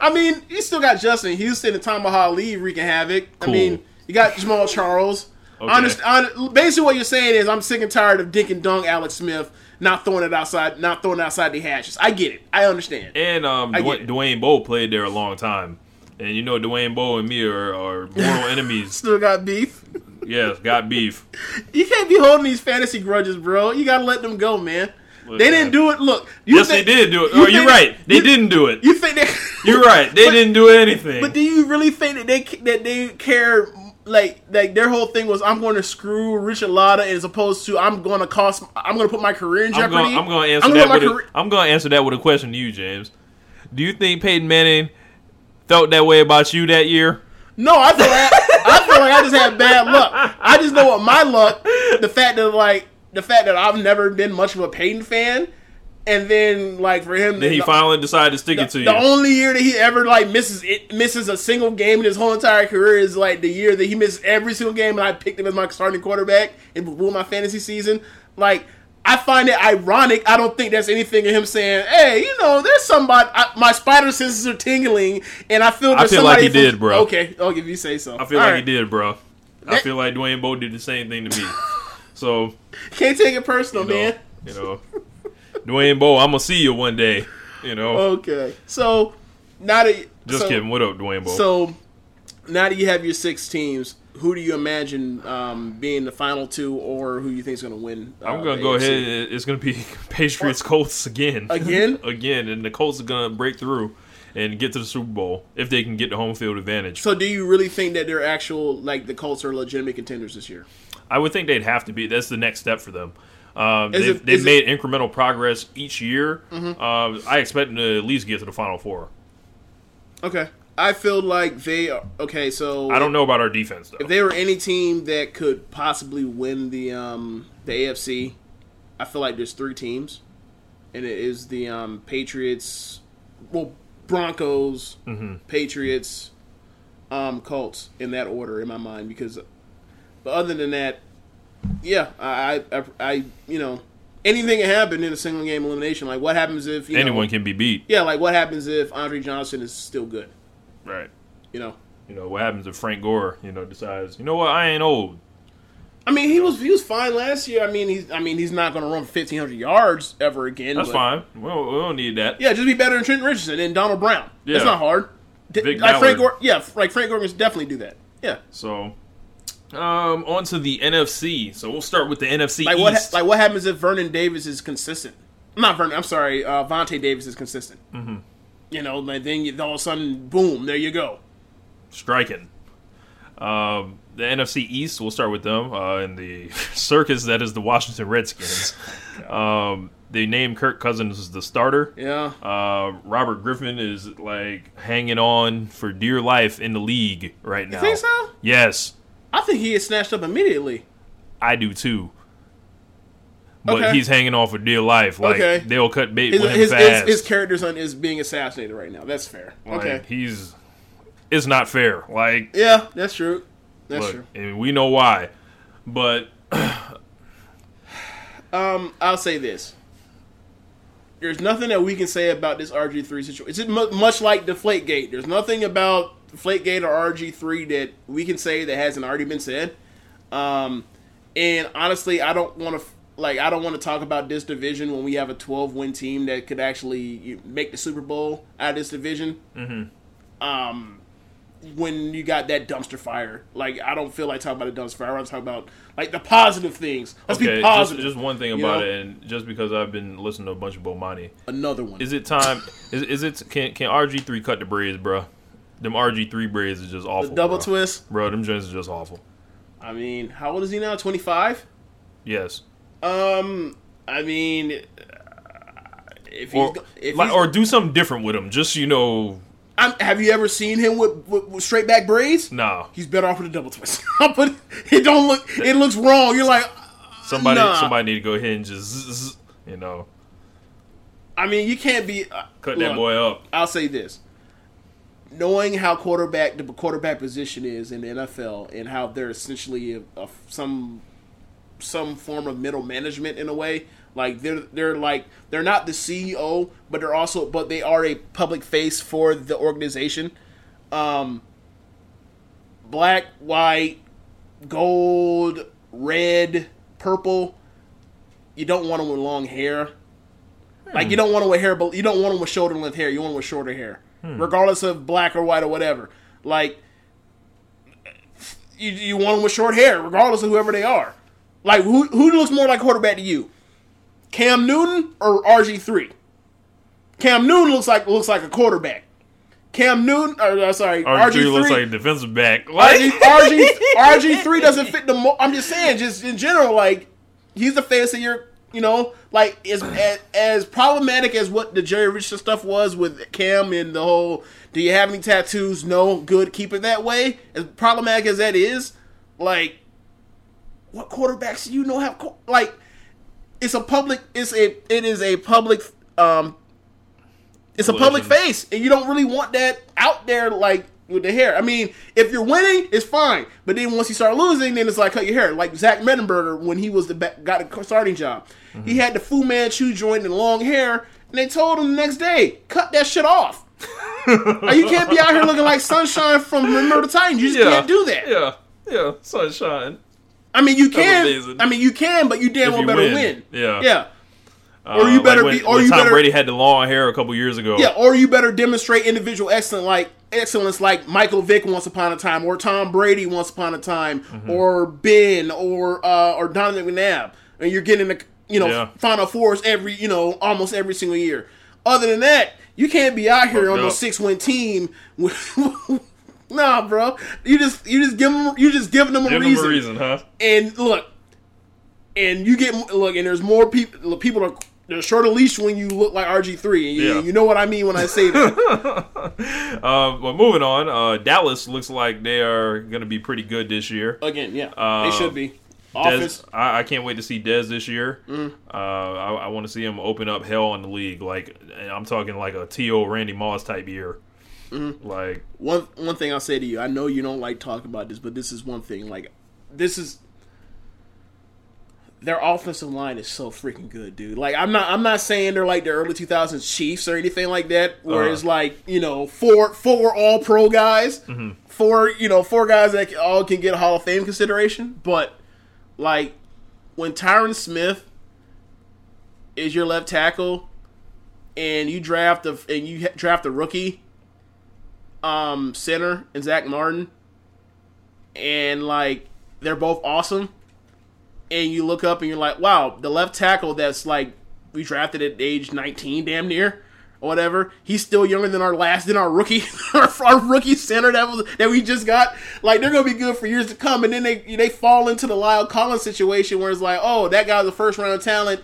I mean, you still got Justin Houston and Tamaha Lee wreaking havoc. Cool. I mean, you got Jamal Charles. Okay. Basically, what you're saying is I'm sick and tired of Dink and Dunk Alex Smith not throwing it outside the hashes. I get it. I understand. And Dwayne Bowe played there a long time. And you know Dwayne Bowe and me are mortal enemies. Still got beef. Yes, got beef. You can't be holding these fantasy grudges, bro. You got to let them go, man. Look, they didn't do it. Look. They did do it. You're right. They didn't do it. You think that? You're right. They didn't do anything. But do you really think that they care? Like their whole thing was, I'm going to screw Rich Latta as opposed to I'm going to put my career in jeopardy. I'm going to answer that with a question to you, James. Do you think Peyton Manning felt that way about you that year? No, I feel like I just had bad luck. I just know what my luck. The fact that I've never been much of a Peyton fan. And then, for him... Then he finally decided to stick it to you. The only year that he ever, misses a single game in his whole entire career is, the year that he missed every single game and I picked him as my starting quarterback and ruined my fantasy season. I find it ironic. I don't think there's anything in him saying, hey, there's somebody... my spider senses are tingling, and I feel there's somebody... I feel like he did, bro. Okay. Oh, if you say so. I feel like he did, bro. I feel like Dwayne Bowe did the same thing to me. So... Can't take it personal, man. Dwayne Bowe, I'm going to see you one day, Okay. So, Just kidding. What up, Dwayne Bowe? So, now that you have your six teams, who do you imagine being the final two or who you think is going to win? I'm going to go ahead. It's going to be Patriots-Colts again. Again? Again. And the Colts are going to break through and get to the Super Bowl if they can get the home field advantage. So, do you really think that they're the Colts are legitimate contenders this year? I would think they'd have to be. That's the next step for them. They've made incremental progress each year. Mm-hmm. I expect them to at least get to the Final Four. Okay. I feel like they are... Okay, so... I don't know about our defense, though. If they were any team that could possibly win the AFC, I feel like there's three teams. And it is the Patriots... Well, Broncos, mm-hmm. Patriots, Colts, in that order in my mind. Because... But other than that... Yeah, I anything can happen in a single game elimination. What happens if anyone can be beat? Yeah, what happens if Andre Johnson is still good? Right. What happens if Frank Gore, decides, I ain't old. I mean, he was fine last year. I mean, he's not going to run 1,500 yards ever again. That's fine. We don't need that. Yeah, just be better than Trent Richardson and Donald Brown. Yeah. That's not hard. Frank Gore, yeah, Frank Gore can definitely do that. Yeah. So. On to the NFC. So we'll start with the NFC East. What happens if Vernon Davis is consistent? Not Vernon. I'm sorry. Vontae Davis is consistent. Mm-hmm. Then all of a sudden, boom, there you go. Striking. The NFC East. We'll start with them in the circus that is the Washington Redskins. They named Kirk Cousins as the starter. Yeah. Robert Griffin is hanging on for dear life in the league right now. You think so? Yes. I think he is snatched up immediately. I do too. But okay. He's hanging on for dear life. Okay. They'll cut bait with him fast. His character is being assassinated right now. That's fair. Okay. It's not fair. Yeah, that's true. That's true. And we know why. But I'll say this. There's nothing that we can say about this RG3 situation. It's much like Deflategate. There's nothing about Deflategate or RG3 that we can say that hasn't already been said. And honestly, I don't want to talk about this division when we have a 12-win team that could actually make the Super Bowl out of this division. Mm-hmm. When you got that dumpster fire, I don't feel like talking about a dumpster fire. I want to talk about the positive things. Let's be positive. Just one thing about it, and just because I've been listening to a bunch of Bomani, another one. Is it time? is it? Can RG3 cut the braids, bro? Them RG3 braids is just awful. The double twist, bro. Them joints are just awful. I mean, how old is he now? 25. Yes. I mean, or do something different with him. Just have you ever seen him with straight back braids? No. He's better off with a double twist. But it don't look. It looks wrong. You're like somebody need to go ahead and just I mean, you can't be cut that boy up. I'll say this. knowing how the quarterback position is in the NFL and how they're essentially some form of middle management in a way. Like they're not the CEO, but they are a public face for the organization. Black, white, gold, red, purple. You don't want them with long hair. Like you don't want them with hair, but you don't want them with shoulder length hair. You want them with shorter hair, regardless of black or white or whatever. Like you want them with short hair, regardless of whoever they are. Like who looks more like quarterback to you? Cam Newton or RG3? Cam Newton looks like a quarterback. Cam Newton, RG3 looks like a defensive back. Like RG3 doesn't fit the. I'm just saying, just in general, like he's the face of your, you know, like as problematic as what the Jerry Richardson stuff was with Cam and the whole. Do you have any tattoos? No, good. Keep it that way. As problematic as that is, like what quarterbacks do you know have like. It's a public face, and you don't really want that out there, like with the hair. I mean, if you're winning, it's fine, but then once you start losing, then it's like cut your hair. Like Zach Mettenberger when he was got a starting job, he had the Fu Manchu joint and long hair, and they told him the next day, cut that shit off. Like, you can't be out here looking like Sunshine from Remember the Titans. You just can't do that. Yeah, Sunshine. I mean, you can. but you damn well better win. Yeah. Or you better be. Or you better. Tom Brady had the long hair a couple years ago. Yeah. Or you better demonstrate individual excellence, like Michael Vick once upon a time, or Tom Brady once upon a time, or Ben, or Donovan McNabb, and you're getting the Final Fours every almost every single year. Other than that, you can't be out here on a 6-win team with. Nah, bro. You just giving them a reason, huh? And look, and there's more people. People are they're short of leash when you look like RG3. You know what I mean when I say that. But moving on, Dallas looks like they are going to be pretty good this year. Again, yeah, they should be. Office. I can't wait to see Dez this year. I want to see him open up hell on the league. Like I'm talking like a T.O. Randy Moss type year. Like one thing I'll say to you, I know you don't like talking about this, but this is one thing. Like their offensive line is so freaking good, dude. Like I'm not saying they're like the early 2000s Chiefs or anything like that, where it's like four All Pro guys, four guys that all can get Hall of Fame consideration. But like when Tyron Smith is your left tackle, and you draft a rookie. Center and Zach Martin, and like they're both awesome, and you look up and you're like, wow, the left tackle that's like we drafted at age 19 damn near or whatever, he's still younger than our rookie our rookie center that we just got. Like they're gonna be good for years to come, and then they fall into the Lyle Collins situation where it's like, oh, that guy's a first round talent.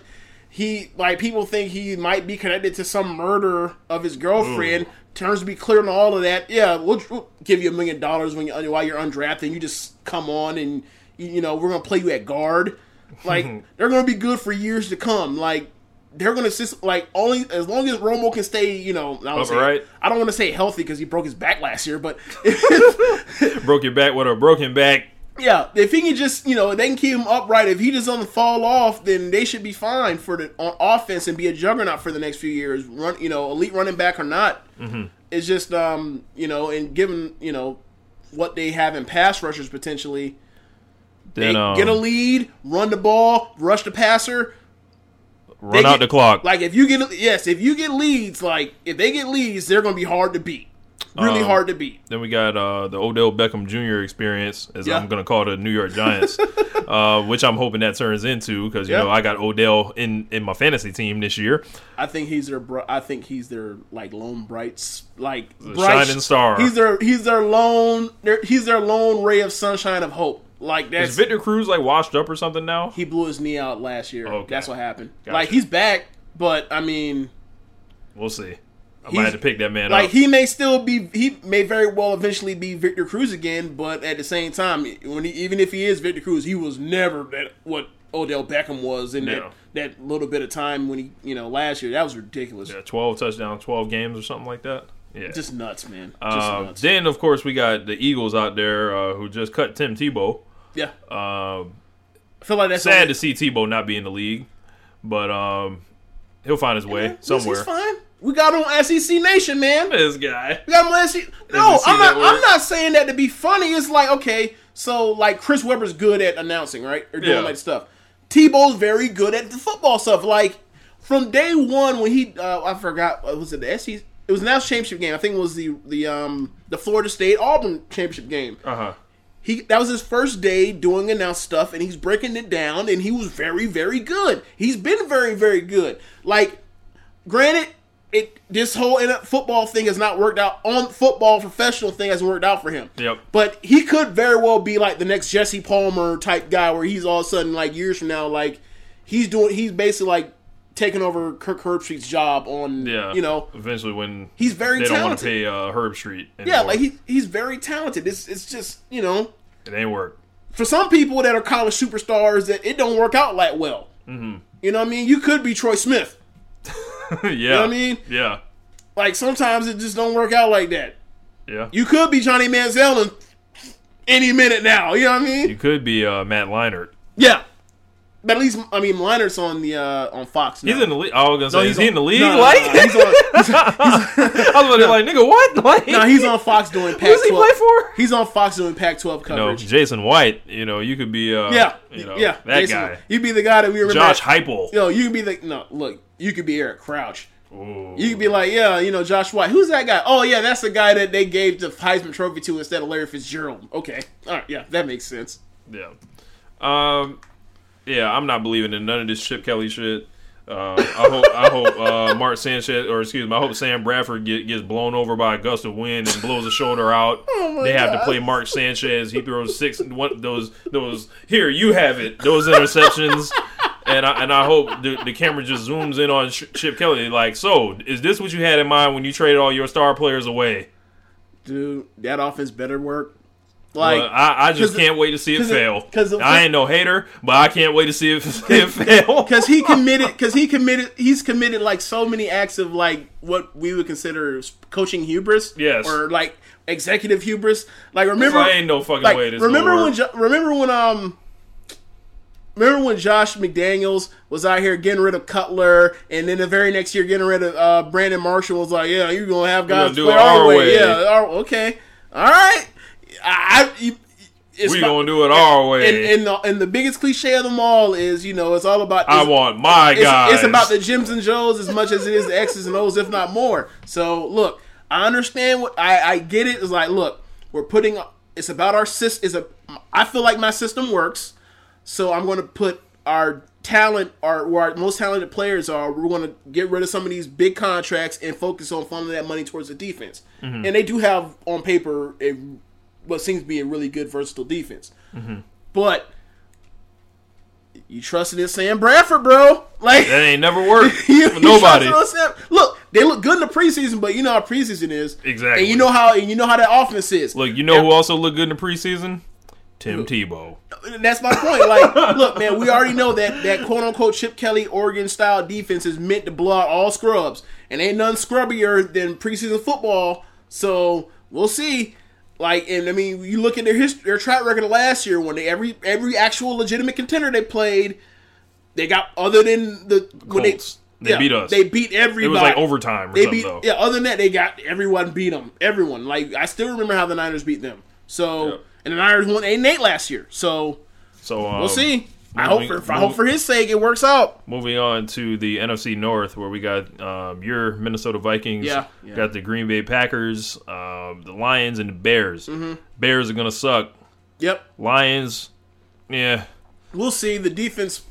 He, like, people think he might be connected to some murder of his girlfriend. Turns to be clear on all of that. Yeah, we'll give you $1 million while you're undrafted. And you just come on, and we're gonna play you at guard. Like they're gonna be good for years to come. Like they're gonna only as long as Romo can stay. I don't want to say healthy because he broke his back last year, but broke your back with a broken back. Yeah, if he can just, they can keep him upright. If he doesn't fall off, then they should be fine for on offense and be a juggernaut for the next few years. Run, elite running back or not, it's just, and given, what they have in pass rushers potentially, they get a lead, run the ball, rush the passer, run out the clock. Like if you get leads, like if they get leads, they're going to be hard to beat. Really hard to beat. Then we got the Odell Beckham Jr. experience, as I'm going to call the New York Giants, which I'm hoping that turns into because I got Odell in my fantasy team this year. I think he's their lone shining star. He's their lone ray of sunshine of hope. Like that's, is Victor Cruz like washed up or something now? He blew his knee out last year. Okay. That's what happened. Gotcha. Like he's back, but I mean, we'll see. I might have to pick that man up. Like, he may very well eventually be Victor Cruz again, but at the same time, even if he is Victor Cruz, he was never what Odell Beckham was in that little bit of time when he, last year. That was ridiculous. Yeah, 12 touchdowns, 12 games or something like that. Yeah. Just nuts, man. Just nuts. Then, of course, we got the Eagles out there who just cut Tim Tebow. Yeah. I feel like that's sad to see Tebow not be in the league, but he'll find his way somewhere. He's fine. We got him on SEC Nation, man. This guy. We got him on SEC. No, I'm not saying that to be funny. It's like, okay, so like Chris Webber's good at announcing, right? Or doing like stuff. Tebow's very good at the football stuff. Like from day one when he, I forgot, was it the SEC? It was the national championship game. I think it was the Florida State Auburn championship game. Uh huh. That was his first day doing announced stuff, and he's breaking it down, and he was very, very good. He's been very, very good. Like, granted, this whole football thing has not worked out. On football professional thing hasn't worked out for him. Yep. But he could very well be like the next Jesse Palmer type guy, where he's all of a sudden like years from now, like he's basically like taking over Kirk Herbstreit's job on, you know. Eventually when he's very talented. They don't want to pay Herbstreit anymore. Yeah, like he's very talented. It's just, you know. It ain't work. For some people that are college superstars, that it don't work out that well. Mm-hmm. You know what I mean? You could be Troy Smith. Yeah. You know what I mean? Yeah. Like sometimes it just don't work out like that. Yeah. You could be Johnny Manziel in any minute now. You know what I mean? You could be Matt Leinart. Yeah. But at least, I mean, Leinert's on the on Fox now. He's in the league. I was going to say, is he in the league? No, he's on, I was like, nigga, what? Like, no, he's on Fox doing Pac-12. Who does he play for? He's on Fox doing Pac-12 coverage. No, Jason White, you know, you could be that Jason, guy. You'd be the guy that we remember. Josh Heupel. You know, you could be the, no, look, you could be Eric Crouch. Ooh. You could be like, yeah, you know, Josh White. Who's that guy? Oh, yeah, that's the guy that they gave the Heisman Trophy to instead of Larry Fitzgerald. Okay. All right, yeah, that makes sense. Yeah. Yeah, I'm not believing in none of this Chip Kelly shit. I hope Mark Sanchez, or excuse me, I hope Sam Bradford gets blown over by a gust of wind and blows his shoulder out. Oh they have God. To play Mark Sanchez. He throws those here you have it, those interceptions, and I hope the camera just zooms in on Chip Kelly. Like, so is this what you had in mind when you traded all your star players away? Dude, that offense better work. Like, well, I just can't wait to see it fail. I ain't no hater, but I can't wait to see it fail. Because he's committed like so many acts of like what we would consider coaching hubris, yes, or like executive hubris. Like remember, I ain't no fucking like, way. This remember when Josh McDaniels was out here getting rid of Cutler, and then the very next year getting rid of Brandon Marshall was like, yeah, you're gonna have guys play our way. Yeah, okay, all right. We're going to do it our way. And the biggest cliche of them all is, you know, it's all about... I want my guys. It's about the Jims and Joes as much as it is the X's and O's, if not more. So, look, I understand what... I get it. It's like, look, we're putting... It's about our system. I feel like my system works, so I'm going to put our talent, where our most talented players are. We're going to get rid of some of these big contracts and focus on funneling that money towards the defense. Mm-hmm. And they do have, on paper, what seems to be a really good, versatile defense. Mm-hmm. But you trusted in Sam Bradford, bro. Like that ain't never worked for nobody. Look, they look good in the preseason, but you know how preseason is. Exactly. And you know how that offense is. Look, you know who also looked good in the preseason? Tim Tebow. That's my point. Like, look, man, we already know that quote-unquote Chip Kelly Oregon-style defense is meant to blow out all scrubs. And ain't none scrubbier than preseason football. So, we'll see. Like, and I mean, you look at their track record last year when every actual legitimate contender they played, they got other than the Colts. They beat us. They beat everybody. It was like overtime. Other than that, they got everyone beat them. Everyone. Like, I still remember how the Niners beat them. So, and the Niners won 8-8 last year. So we'll see. I hope for his sake it works out. Moving on to the NFC North, where we got your Minnesota Vikings, got the Green Bay Packers, the Lions, and the Bears. Mm-hmm. Bears are gonna suck. Yep. Lions, yeah. We'll see. The defense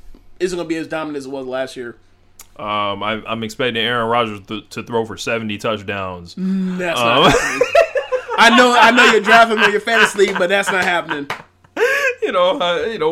isn't gonna be as dominant as it was last year. I'm expecting Aaron Rodgers to throw for 70 touchdowns. That's not happening. I know you're drafting him in your fantasy league, but that's not happening. You know,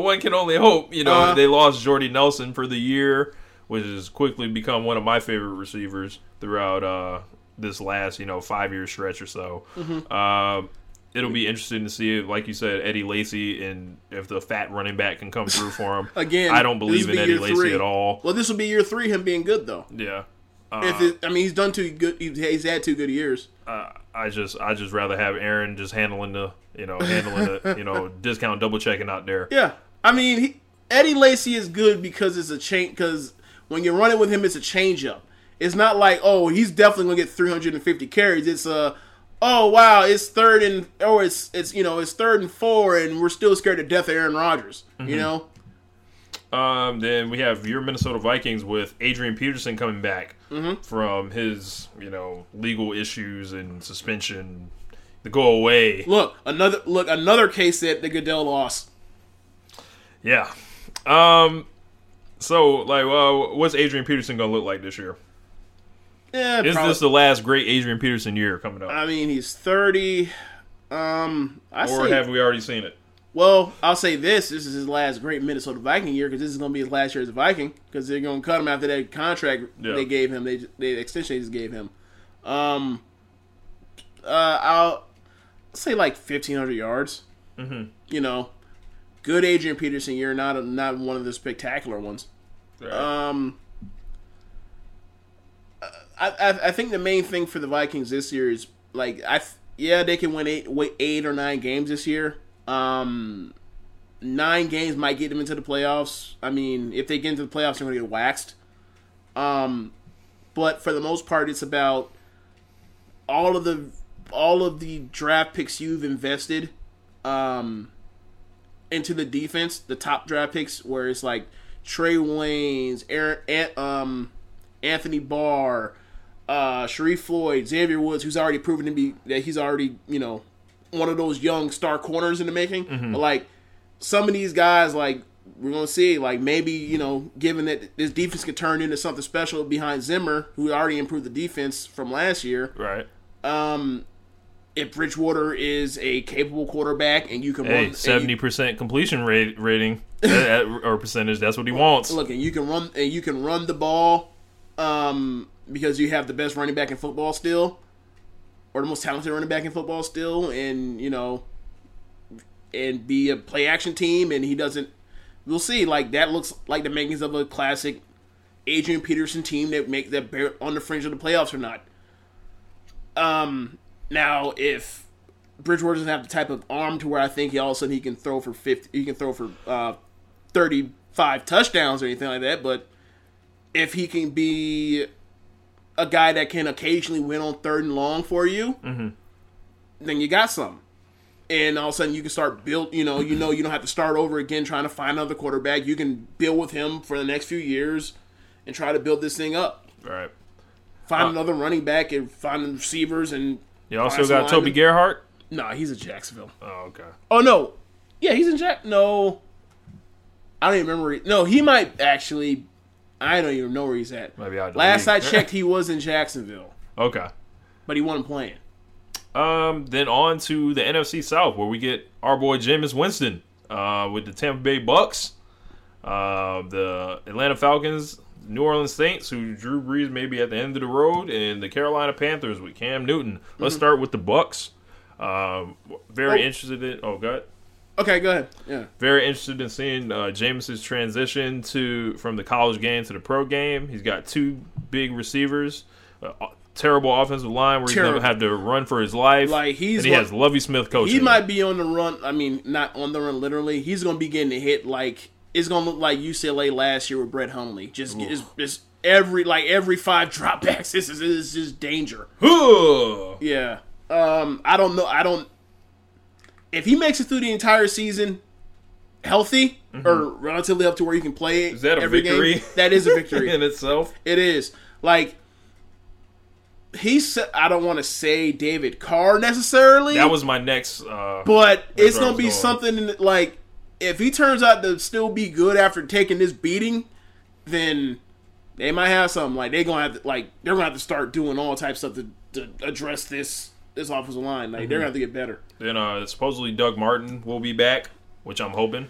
one can only hope. You know, they lost Jordy Nelson for the year, which has quickly become one of my favorite receivers throughout this last, 5-year stretch or so. Mm-hmm. It'll be interesting to see, like you said, Eddie Lacy, and if the fat running back can come through for him. Again, I don't believe in Eddie Lacy at all. Well, this will be year 3, him being good, though. Yeah. He's done two good. He's had two good years. I just rather have Aaron just handling the discount double checking out there. Yeah, I mean Eddie Lacy is good because it's a change. Because when you're running with him, it's a changeup. It's not like he's definitely gonna get 350 carries. It's it's third and it's 3rd and 4, and we're still scared to death of Aaron Rodgers. Mm-hmm. You know. Then we have your Minnesota Vikings with Adrian Peterson coming back from his, legal issues and suspension to go away. Look, another case that the Goodell lost. Yeah. What's Adrian Peterson going to look like this year? Yeah, is this the last great Adrian Peterson year coming up? I mean, he's 30. Have we already seen it? Well, I'll say this. This is his last great Minnesota Viking year because this is going to be his last year as a Viking because they're going to cut him after that contract they gave him. The extension they just gave him. I'll say like 1,500 yards. Mm-hmm. Good Adrian Peterson year, not one of the spectacular ones. Right. I think the main thing for the Vikings this year is they can win eight or nine games this year. 9 games might get them into the playoffs. I mean, if they get into the playoffs, they're going to get waxed. But for the most part, it's about all of the draft picks you've invested into the defense, the top draft picks, where it's like Trey Waynes, Anthony Barr, Sharif Floyd, Xavier Woods, who's already proven to be that he's already one of those young star corners in the making. Mm-hmm. But some of these guys, we're going to see, given that this defense could turn into something special behind Zimmer, who already improved the defense from last year. Right. If Bridgewater is a capable quarterback and you can run 70% completion rating or percentage, that's what he wants. Look, and you can run the ball because you have the best running back in football still. Or the most talented running back in football still, and and be a play action team, and he doesn't. We'll see. That looks like the makings of a classic Adrian Peterson team that make that bear on the fringe of the playoffs or not. Now if Bridgewater doesn't have the type of arm to where I think all of a sudden he can throw for 35 touchdowns or anything like that, but if he can be a guy that can occasionally win on 3rd and long for you, then you got some. And all of a sudden you can start build, you don't have to start over again trying to find another quarterback. You can build with him for the next few years and try to build this thing up. All right. Find another running back and find receivers. And you also got Toby Gerhart? No, he's in Jacksonville. Oh, okay. Oh, no. Yeah, he's in No. I don't even remember. No, he might actually... I don't even know where he's at. Maybe last I checked, he was in Jacksonville. Okay. But he wasn't playing. Then on to the NFC South, where we get our boy Jameis Winston with the Tampa Bay Bucks, the Atlanta Falcons, New Orleans Saints, who Drew Brees may be at the end of the road, and the Carolina Panthers with Cam Newton. Let's start with the Bucks. Interested in... Oh, go ahead. Okay, go ahead. Yeah. Very interested in seeing Jameis' transition from the college game to the pro game. He's got 2 big receivers, terrible offensive line where he's never had to run for his life. He has Lovie Smith coaching. He might be on the run. I mean, not on the run literally. He's going to be getting a hit it's going to look like UCLA last year with Brett Hundley. Just every 5 dropbacks. This is just danger. Yeah. I don't know. If he makes it through the entire season healthy or relatively up to where you can play it, is that a victory? Game, that is a victory in itself. It is. I don't want to say David Carr necessarily. That was my next. But it's gonna be something if he turns out to still be good after taking this beating, then they might have something. They're gonna have to start doing all types of stuff to address this offensive line. They're going to have to get better. Then supposedly Doug Martin will be back, which I'm hoping.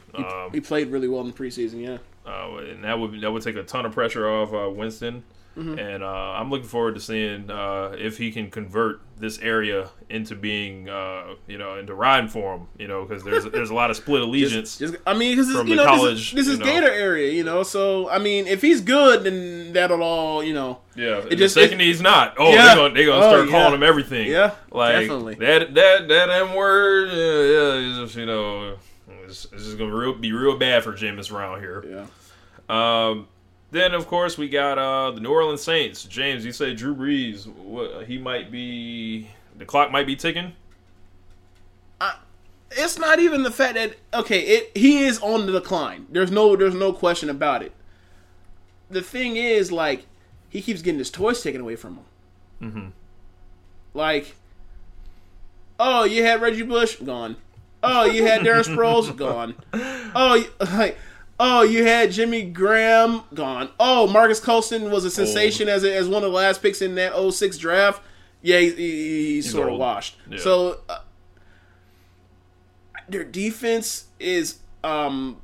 He played really well in the preseason, yeah. And that would take a ton of pressure off Winston. Mm-hmm. And I'm looking forward to seeing if he can convert this area into being, into riding for him, because there's a lot of split allegiance. This is Gator area, So I mean, if he's good, then that'll all, Yeah, he's not. Oh, yeah. they're gonna start calling him everything. Yeah, definitely. That M word. It's just gonna be real bad for Jameis around here. Yeah. Then, of course, we got the New Orleans Saints. James, you say Drew Brees, the clock might be ticking? It's not even the fact that, he is on the decline. There's no question about it. The thing is, he keeps getting his toys taken away from him. Mm-hmm. You had Reggie Bush? Gone. Oh, you had Darren Sproles? Gone. Oh, you had Jimmy Graham? Gone. Oh, Marcus Colston was a sensation as one of the last picks in that 2006 draft. Yeah, he's sort of washed. Yeah. So, their defense is 2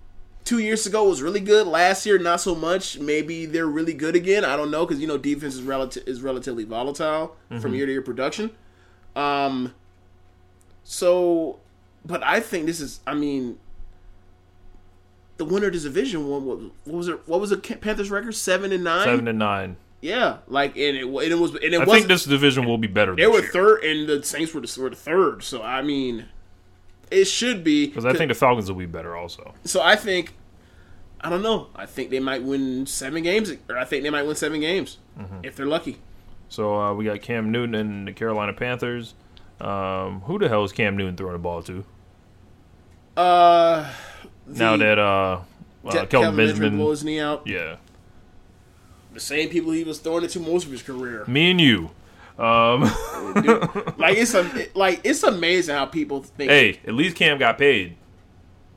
years ago was really good. Last year, not so much. Maybe they're really good again. I don't know because, defense is relatively volatile from year to year production. But I think this is, the winner of this division one, what was the Panthers record? 7-9. 7-9. Yeah, I think this division will be better. They were third, and the Saints were the third. So it should be because I think the Falcons will be better also. So I don't know. I think they might win 7 games, or I think they might win 7 games if they're lucky. So we got Cam Newton and the Carolina Panthers. Who the hell is Cam Newton throwing the ball to? Now that Kelvin Benjamin blows his knee out. Yeah. The same people he was throwing it to most of his career. Me and you. Dude, it's amazing how people think. Hey, at least Cam got paid.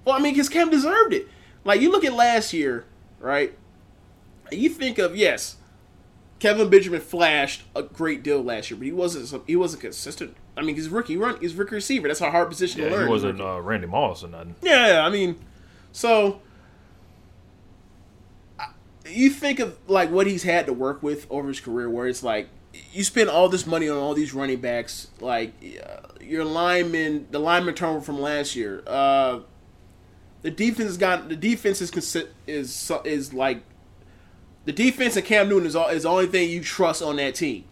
Well, because Cam deserved it. You look at last year, right? You think of, yes, Kelvin Benjamin flashed a great deal last year, but he wasn't consistent. He's rookie he's rookie receiver. That's a hard position to learn. He wasn't Randy Moss or nothing. Yeah, so you think of what he's had to work with over his career, where it's you spend all this money on all these running backs, your linemen, the lineman turnover from last year. The defense and Cam Newton is the only thing you trust on that team,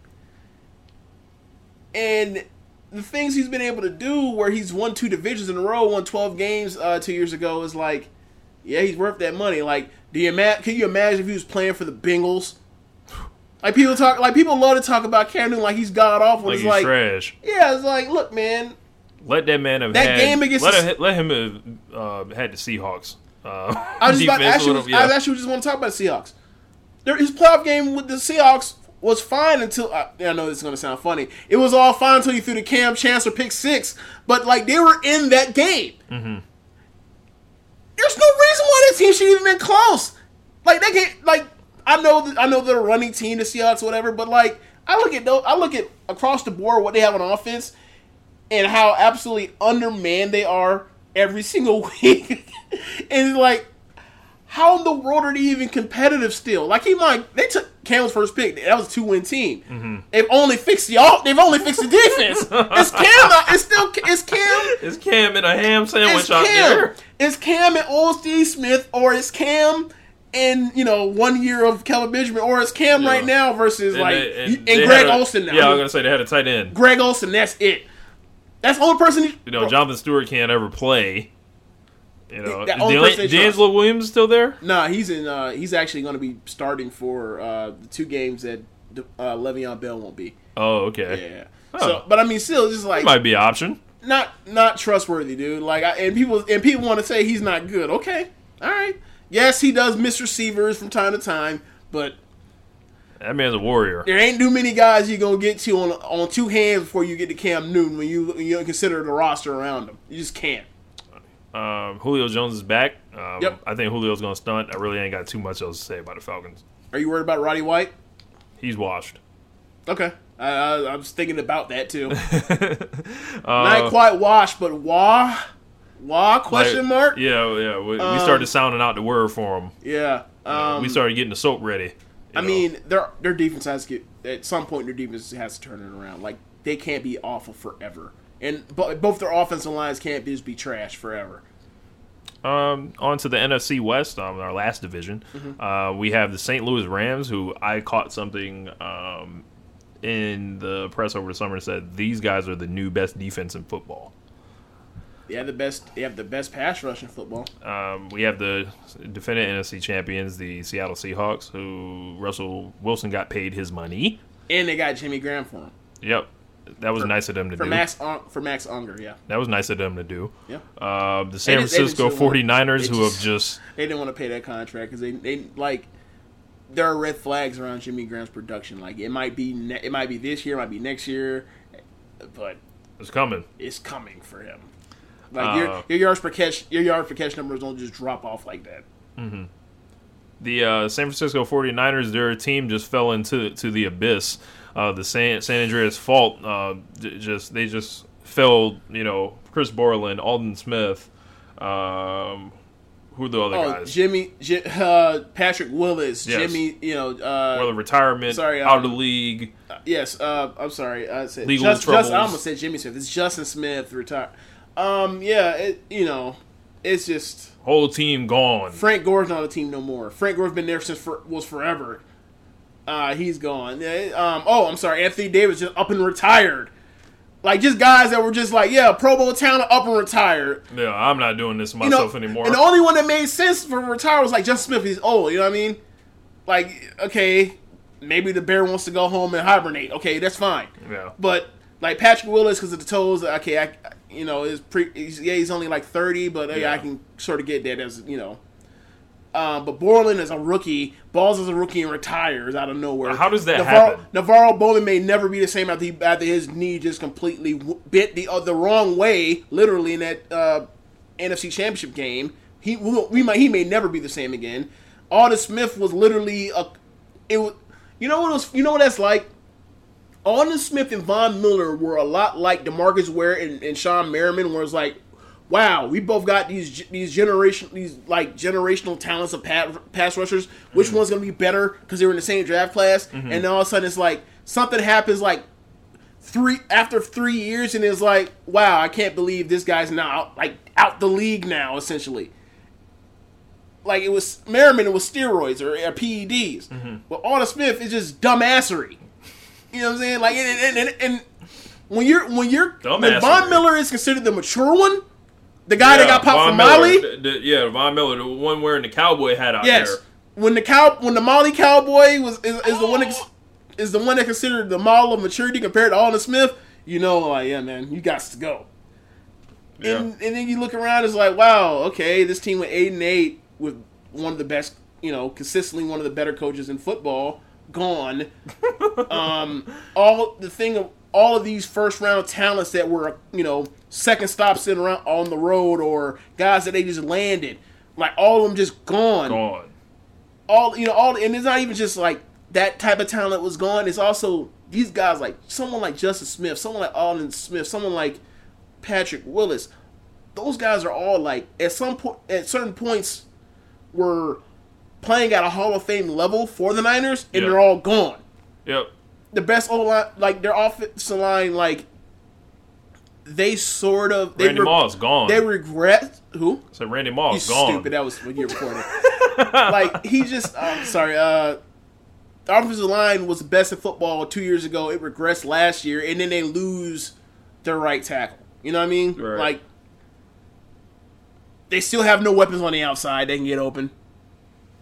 and the things he's been able to do, where he's won 2 divisions in a row, won 12 games 2 years ago, is he's worth that money. Can you imagine if he was playing for the Bengals? People love to talk about Cam Newton he's god awful. It's he's trash. Yeah, it's look, man. Let that man have that game against. Let him have had the Seahawks. I actually just want to talk about the Seahawks. His playoff game with the Seahawks was fine until I know this is going to sound funny. It was all fine until you threw the Cam Chancellor pick 6, but they were in that game. Mm-hmm. There's no reason why that team should even been close. That game, I know they're a running team, the Seahawks, whatever, but I look at across the board what they have on offense and how absolutely undermanned they are every single week, and how in the world are they even competitive still? They took Cam's first pick. That was a 2-win team. Mm-hmm. They've only fixed the defense. It's Cam. It's Cam. It's Cam and a ham sandwich out there. It's Cam and old Steve Smith, or it's Cam and 1 year of Kelvin Benjamin, or it's Cam right now versus and Greg Olsen. Now. Yeah, I was gonna say they had a tight end. Greg Olsen. That's it. That's the only person. Jonathan Stewart can't ever play. D'Angelo Williams is still there? Nah, he's in. He's actually going to be starting for the 2 games that Le'Veon Bell won't be. Oh, okay. Yeah. Oh. So, but still, it's that might be an option. Not trustworthy, dude. People want to say he's not good. Okay, all right. Yes, he does miss receivers from time to time, but that man's a warrior. There ain't too many guys you're gonna get to on 2 hands before you get to Cam Newton when you consider the roster around him. You just can't. Julio Jones is back. Yep. I think Julio's going to stunt. I really ain't got too much else to say about the Falcons. Are you worried about Roddy White? He's washed. Okay. I was thinking about that, too. Not quite washed, but wah? Wah? Question mark? Yeah. We started sounding out the word for him. Yeah. We started getting the soap ready. I mean, their defense has to get, at some point, their defense has to turn it around. Like, they can't be awful forever. And both their offensive lines can't just be trash forever. On to the NFC West, our last division. Mm-hmm. We have the St. Louis Rams, who I caught something in the press over the summer and said, these guys are the new best defense in football. They have the best pass rush in football. We have the defending NFC champions, the Seattle Seahawks, who Russell Wilson got paid his money, and they got Jimmy Graham for him. Yep, that was nice of them to do. For Max Unger, yeah, that was nice of them to do. Yeah. The San Francisco 49ers, who have just they didn't want to pay that contract because they like there are red flags around Jimmy Graham's production. Like it might be this year, it might be next year, but it's coming. It's coming for him. Like your yards per catch numbers don't just drop off like that. Mm-hmm. The San Francisco 49ers, their team just fell into the abyss. The San Andreas Fault. They just fell. You know, Chris Borland, Alden Smith. Who are the other guys? Patrick Willis. Yes. Jimmy. You know. Or the retirement. Sorry, out of the league. Yes. I'm sorry. I said legal troubles. I almost said Jimmy Smith. It's Justin Smith retired. It's just whole team gone. Frank Gore's not on the team no more. Frank Gore's been there since was forever. He's gone. Anthony Davis just up and retired. Like just guys that were just like, yeah, Pro Bowl talent up and retired. Yeah, I'm not doing this myself anymore. And the only one that made sense for retire was like Justin Smith. He's old. You know what I mean? Like, okay, maybe the bear wants to go home and hibernate. Okay, that's fine. Yeah. But like Patrick Willis because of the toes. Okay, he's only like 30, but I can sort of get that as, you know. But Borland is a rookie. Balls is a rookie and retires out of nowhere. How does that happen? Navarro Bowman may never be the same after his knee just completely bit the wrong way, literally, in that NFC Championship game. He may never be the same again. Alden Smith was literally you know what that's like? Alden Smith and Von Miller were a lot like DeMarcus Ware and Sean Merriman, where it's like, wow, we both got these generational talents of pass rushers. Which one's going to be better because they were in the same draft class? Mm-hmm. And all of a sudden, it's like something happens like after three years, and it's like, wow, I can't believe this guy's now out the league now, essentially. Like it was Merriman, it was steroids or PEDs, mm-hmm. but Alden Smith is just dumbassery. You know what I'm saying? Like, and when Von Miller is considered the mature one, the guy that got popped from Mali, Von Miller, the one wearing the cowboy hat out there. When the Mali cowboy is the one that is the one that considered the model of maturity compared to Alden Smith. You know, like, yeah, man, you got to go. Yeah. And then you look around, it's like, wow, okay, this team went 8-8 with one of the best, you know, consistently one of the better coaches in football. Gone. All of these first round talents that were, you know, second stops sitting around on the road or guys that they just landed, like all of them just gone. Gone. And it's not even just like that type of talent was gone. It's also these guys like someone like Justin Smith, someone like Alden Smith, someone like Patrick Willis. Those guys are all like at certain points were playing at a Hall of Fame level for the Niners, and they're all gone. Yep. The best O-line, like their offensive line, like they sort of Randy Moss gone. They regret who? So Randy Moss gone. Stupid. That was when you recorded. Like he just. I'm sorry. The offensive line was the best in football 2 years ago. It regressed last year, and then they lose their right tackle. You know what I mean? Right. Like they still have no weapons on the outside. They can get open.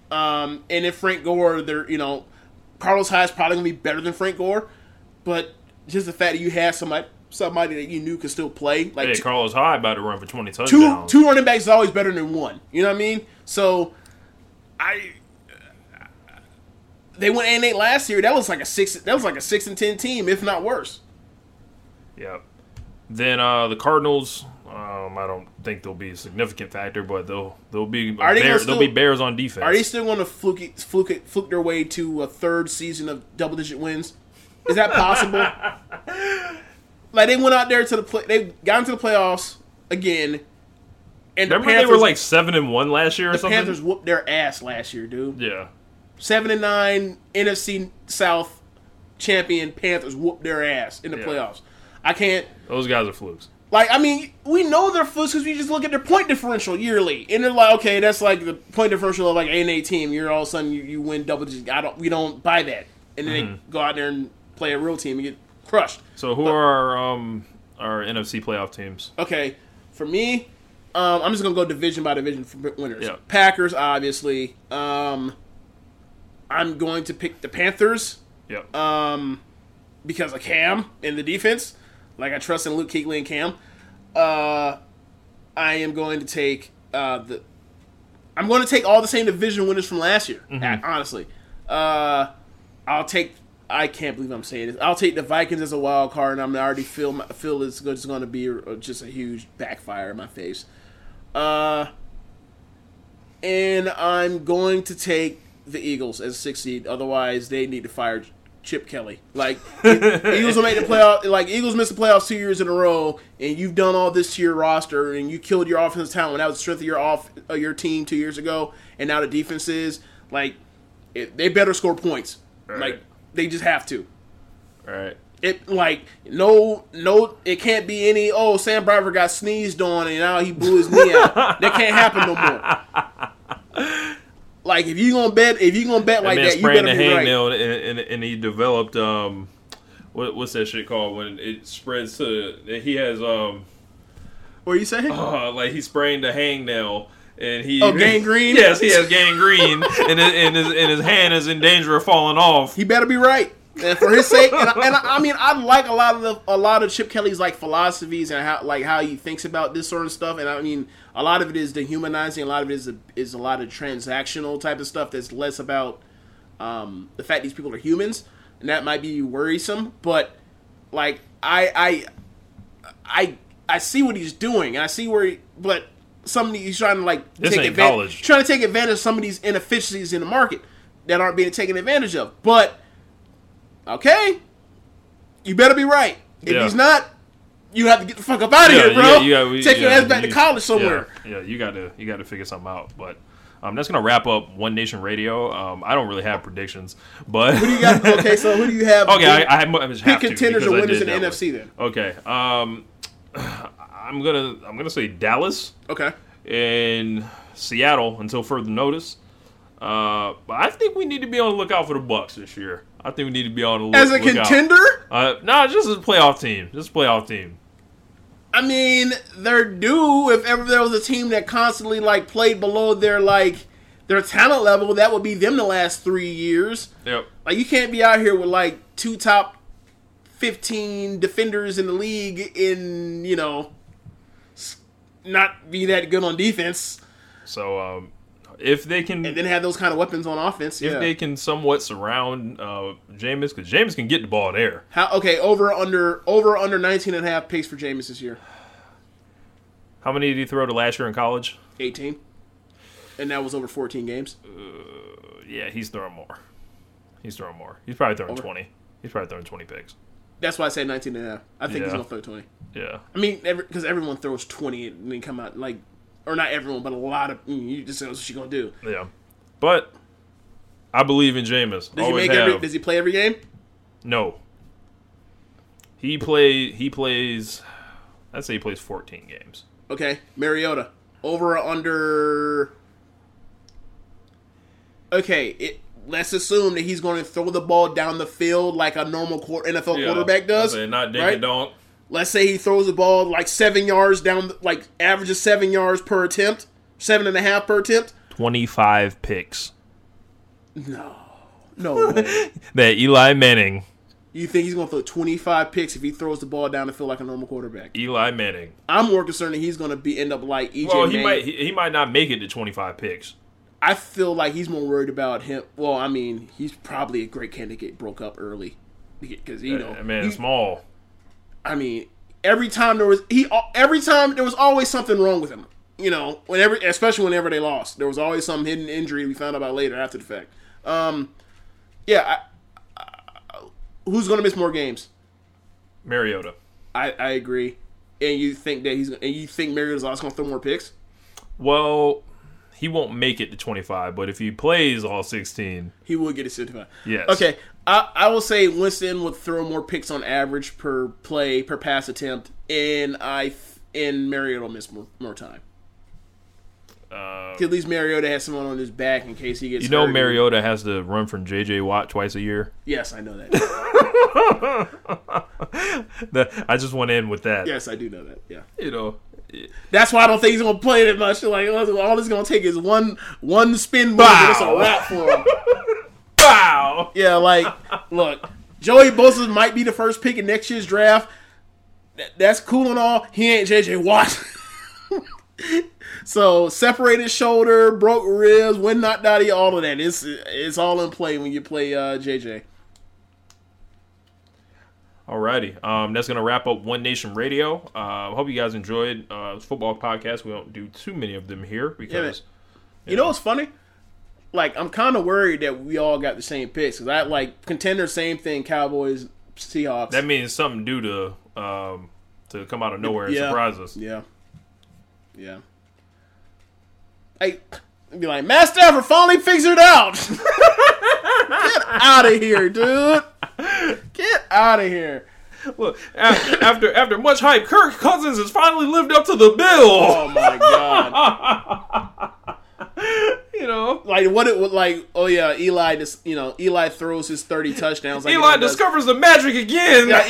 And if Frank Gore, Carlos Hyde's probably gonna be better than Frank Gore, but just the fact that you have somebody that you knew could still play, like Carlos Hyde about to run for 20 touchdowns. Two running backs is always better than one. You know what I mean? So, they went 8-8 last year. That was like a 6-10 team, if not worse. Yep. Then the Cardinals. I don't think they'll be a significant factor, but they'll be Bears on defense. Are they still going to fluke their way to a third season of double-digit wins? Is that possible? Like they went out there to they got into the playoffs again. And remember, the Panthers, they were like 7-1 last year or something. The Panthers whooped their ass last year, dude. Yeah, 7-9 NFC South champion Panthers whooped their ass in the playoffs. I can't. Those guys are flukes. Like, I mean, we know they're flukes because we just look at their point differential yearly, and they're like, okay, that's like the point differential of like an 8-8 team. You're all of a sudden you win double digits. We don't buy that, and then they go out there and play a real team and get crushed. So who are our NFC playoff teams? Okay, for me, I'm just gonna go division by division for winners. Yeah. Packers, obviously. I'm going to pick the Panthers. Yep. Because of Cam and the defense. Like, I trust in Luke Kuechly and Cam. I am going to take I'm going to take all the same division winners from last year, honestly. I can't believe I'm saying this. I'll take the Vikings as a wild card, and I already feel it's just going to be just a huge backfire in my face. And I'm going to take the Eagles as a 6th seed. Otherwise, they need to fire Chip Kelly. Like, Eagles will make the playoff. Like, Eagles missed the playoffs 2 years in a row, and you've done all this to your roster, and you killed your offensive talent when that was the strength of your team 2 years ago, and now the defense is like they better score points. Right. Like, they just have to. Right. It like no. It can't be any. Oh, Sam Bradford got sneezed on, and now he blew his knee out. That can't happen no more. Like, if you gonna bet like that, you better be right. And he developed what's that shit called when it spreads to? He has What are you saying? Like, he sprained a hangnail and he. Oh, gangrene. Yes, he has gangrene, and his hand is in danger of falling off. He better be right, and for his sake. And I mean, I like a lot of Chip Kelly's like philosophies and how he thinks about this sort of stuff, and I mean. A lot of it is dehumanizing. A lot of it is a lot of transactional type of stuff that's less about the fact these people are humans, and that might be worrisome. But like I see what he's doing, and I see where. But somebody he's trying to like take advantage of some of these inefficiencies in the market that aren't being taken advantage of. But okay, you better be right. If he's not. You have to get the fuck up out of here, bro. Take your ass back to college somewhere. Yeah, you got to figure something out. But that's gonna wrap up One Nation Radio. I don't really have predictions, but who do you got? Okay, so who do you have? Okay, I have to pick contenders or winners in the NFC then. Okay, I'm gonna say Dallas. Okay, and Seattle until further notice. But I think we need to be on the lookout for the Bucks this year. I think we need to be on the lookout. As a contender? Just as a playoff team. I mean, they're due. If ever there was a team that constantly like played below their talent level, that would be them the last 3 years. Yep. Like, you can't be out here with like two top 15 defenders in the league and, not be that good on defense. So, if they can, and then have those kind of weapons on offense. If they can somewhat surround Jameis, because Jameis can get the ball there. Over under 19.5 picks for Jameis this year. How many did he throw to last year in college? 18, and that was over 14 games. He's throwing more. He's probably throwing over 20. He's probably throwing 20 picks. That's why I say 19.5. I think he's gonna throw 20. Yeah, I mean, because everyone throws 20 and then come out like. Or not everyone, but a lot of you just know what she's gonna do. Yeah, but I believe in Jameis. Does he play every game? No. He plays. I'd say he plays 14 games. Okay, Mariota over or under. Okay, let's assume that he's going to throw the ball down the field like a normal NFL quarterback does. I'd say not dink and donk. Let's say he throws the ball like 7 yards down, like averages 7 yards per attempt, 7.5 per attempt. 25 picks. No way. That Eli Manning. You think he's going to throw 25 picks if he throws the ball down the field like a normal quarterback? Eli Manning. I'm more concerned that he's going to end up like EJ Manning. Well, he might not make it to 25 picks. I feel like he's more worried about him. Well, I mean, he's probably a great candidate to get broke up early because small. I mean, every time there was always something wrong with him. Especially whenever they lost, there was always some hidden injury we found out about later after the fact. Who's going to miss more games? Mariota. I agree. And you think Mariota's also going to throw more picks? Well, He won't make it to 25, but if he plays all 16... he will get a 75. Yes. Okay, I will say Winston would throw more picks on average per play, per pass attempt, and Mariota will miss more time. At least Mariota has someone on his back in case he gets hurt. You know Mariota has to run from J.J. Watt twice a year? Yes, I know that. I just want to end with that. Yes, I do know that, yeah. You know... that's why I don't think he's gonna play that much. Like all it's gonna take is one spin move, and it's a wrap for him. Wow. Yeah, like look, Joey Bosa might be the first pick in next year's draft. That's cool and all. He ain't JJ Watt. So separated shoulder, broke ribs, when not naughty, all of that. It's all in play when you play JJ. Alrighty, that's going to wrap up One Nation Radio. I hope you guys enjoyed this football podcast. We don't do too many of them here because... yeah, you know what's funny? Like, I'm kind of worried that we all got the same picks. Because I, like, contender, same thing, Cowboys, Seahawks. That means something due to come out of nowhere and surprise us. Yeah. Yeah. I'd be like, Matt Stafford finally figured it out. Get out of here, dude. Get out of here. Look, after much hype, Kirk Cousins has finally lived up to the bill. Oh, my God. You know? Like, what it would, like, oh, yeah, Eli throws his 30 touchdowns. Like Eli discovers the magic again. Yeah,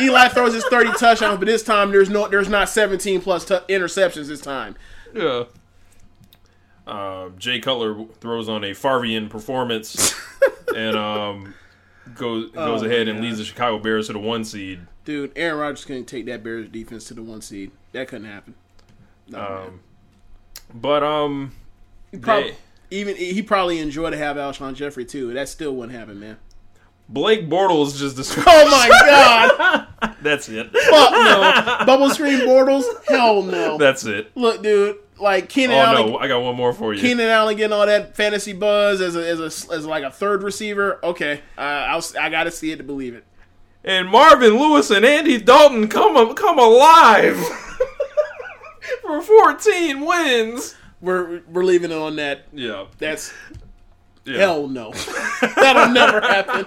Eli throws his 30 touchdowns, but this time there's not 17-plus interceptions this time. Yeah. Jay Cutler throws on a Favrean performance and goes ahead and leads the Chicago Bears to the 1 seed. Dude, Aaron Rodgers couldn't take that Bears defense to the 1 seed. That couldn't happen. He probably enjoyed to have Alshon Jeffrey too. That still wouldn't happen, man. Blake Bortles just described. Oh my God, that's it. Fuck no, bubble screen Bortles. Hell no, that's it. Look, dude. Like Keenan Allen. No, I got one more for you. Keenan Allen getting all that fantasy buzz as like a third receiver. Okay, I got to see it to believe it. And Marvin Lewis and Andy Dalton come alive for 14 wins. We're leaving it on that. Yeah, that's hell no. That'll never happen.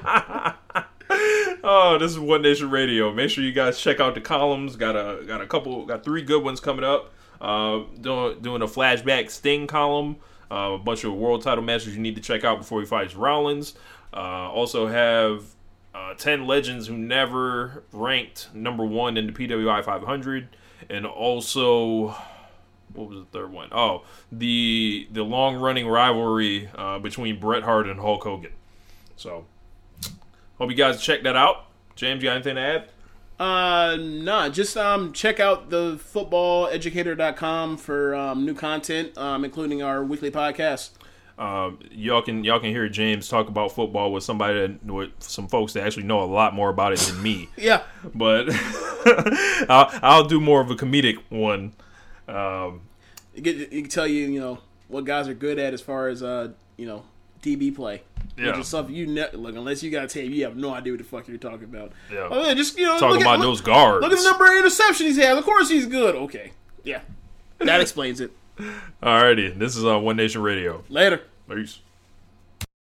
Oh, this is One Nation Radio. Make sure you guys check out the columns. Got 3 good ones coming up. Doing a flashback Sting column, a bunch of world title matches you need to check out before he fights Rollins. Also have 10 legends who never ranked number 1 in the PWI 500, and also what was the third one? Oh, the long running rivalry between Bret Hart and Hulk Hogan. So hope you guys check that out. James, you got anything to add? Nah, just check out the footballeducator.com for new content, including our weekly podcast. Y'all can hear James talk about football with some folks that actually know a lot more about it than me. Yeah, but I'll do more of a comedic one. It can tell you what guys are good at as far as DB play. Yeah. Which is something unless you got a tape, you have no idea what the fuck you're talking about. Yeah. I mean, just talking about those guards. Look at the number of interceptions he's had. Of course he's good. Okay. Yeah. That explains it. Alrighty. This is One Nation Radio. Later. Peace.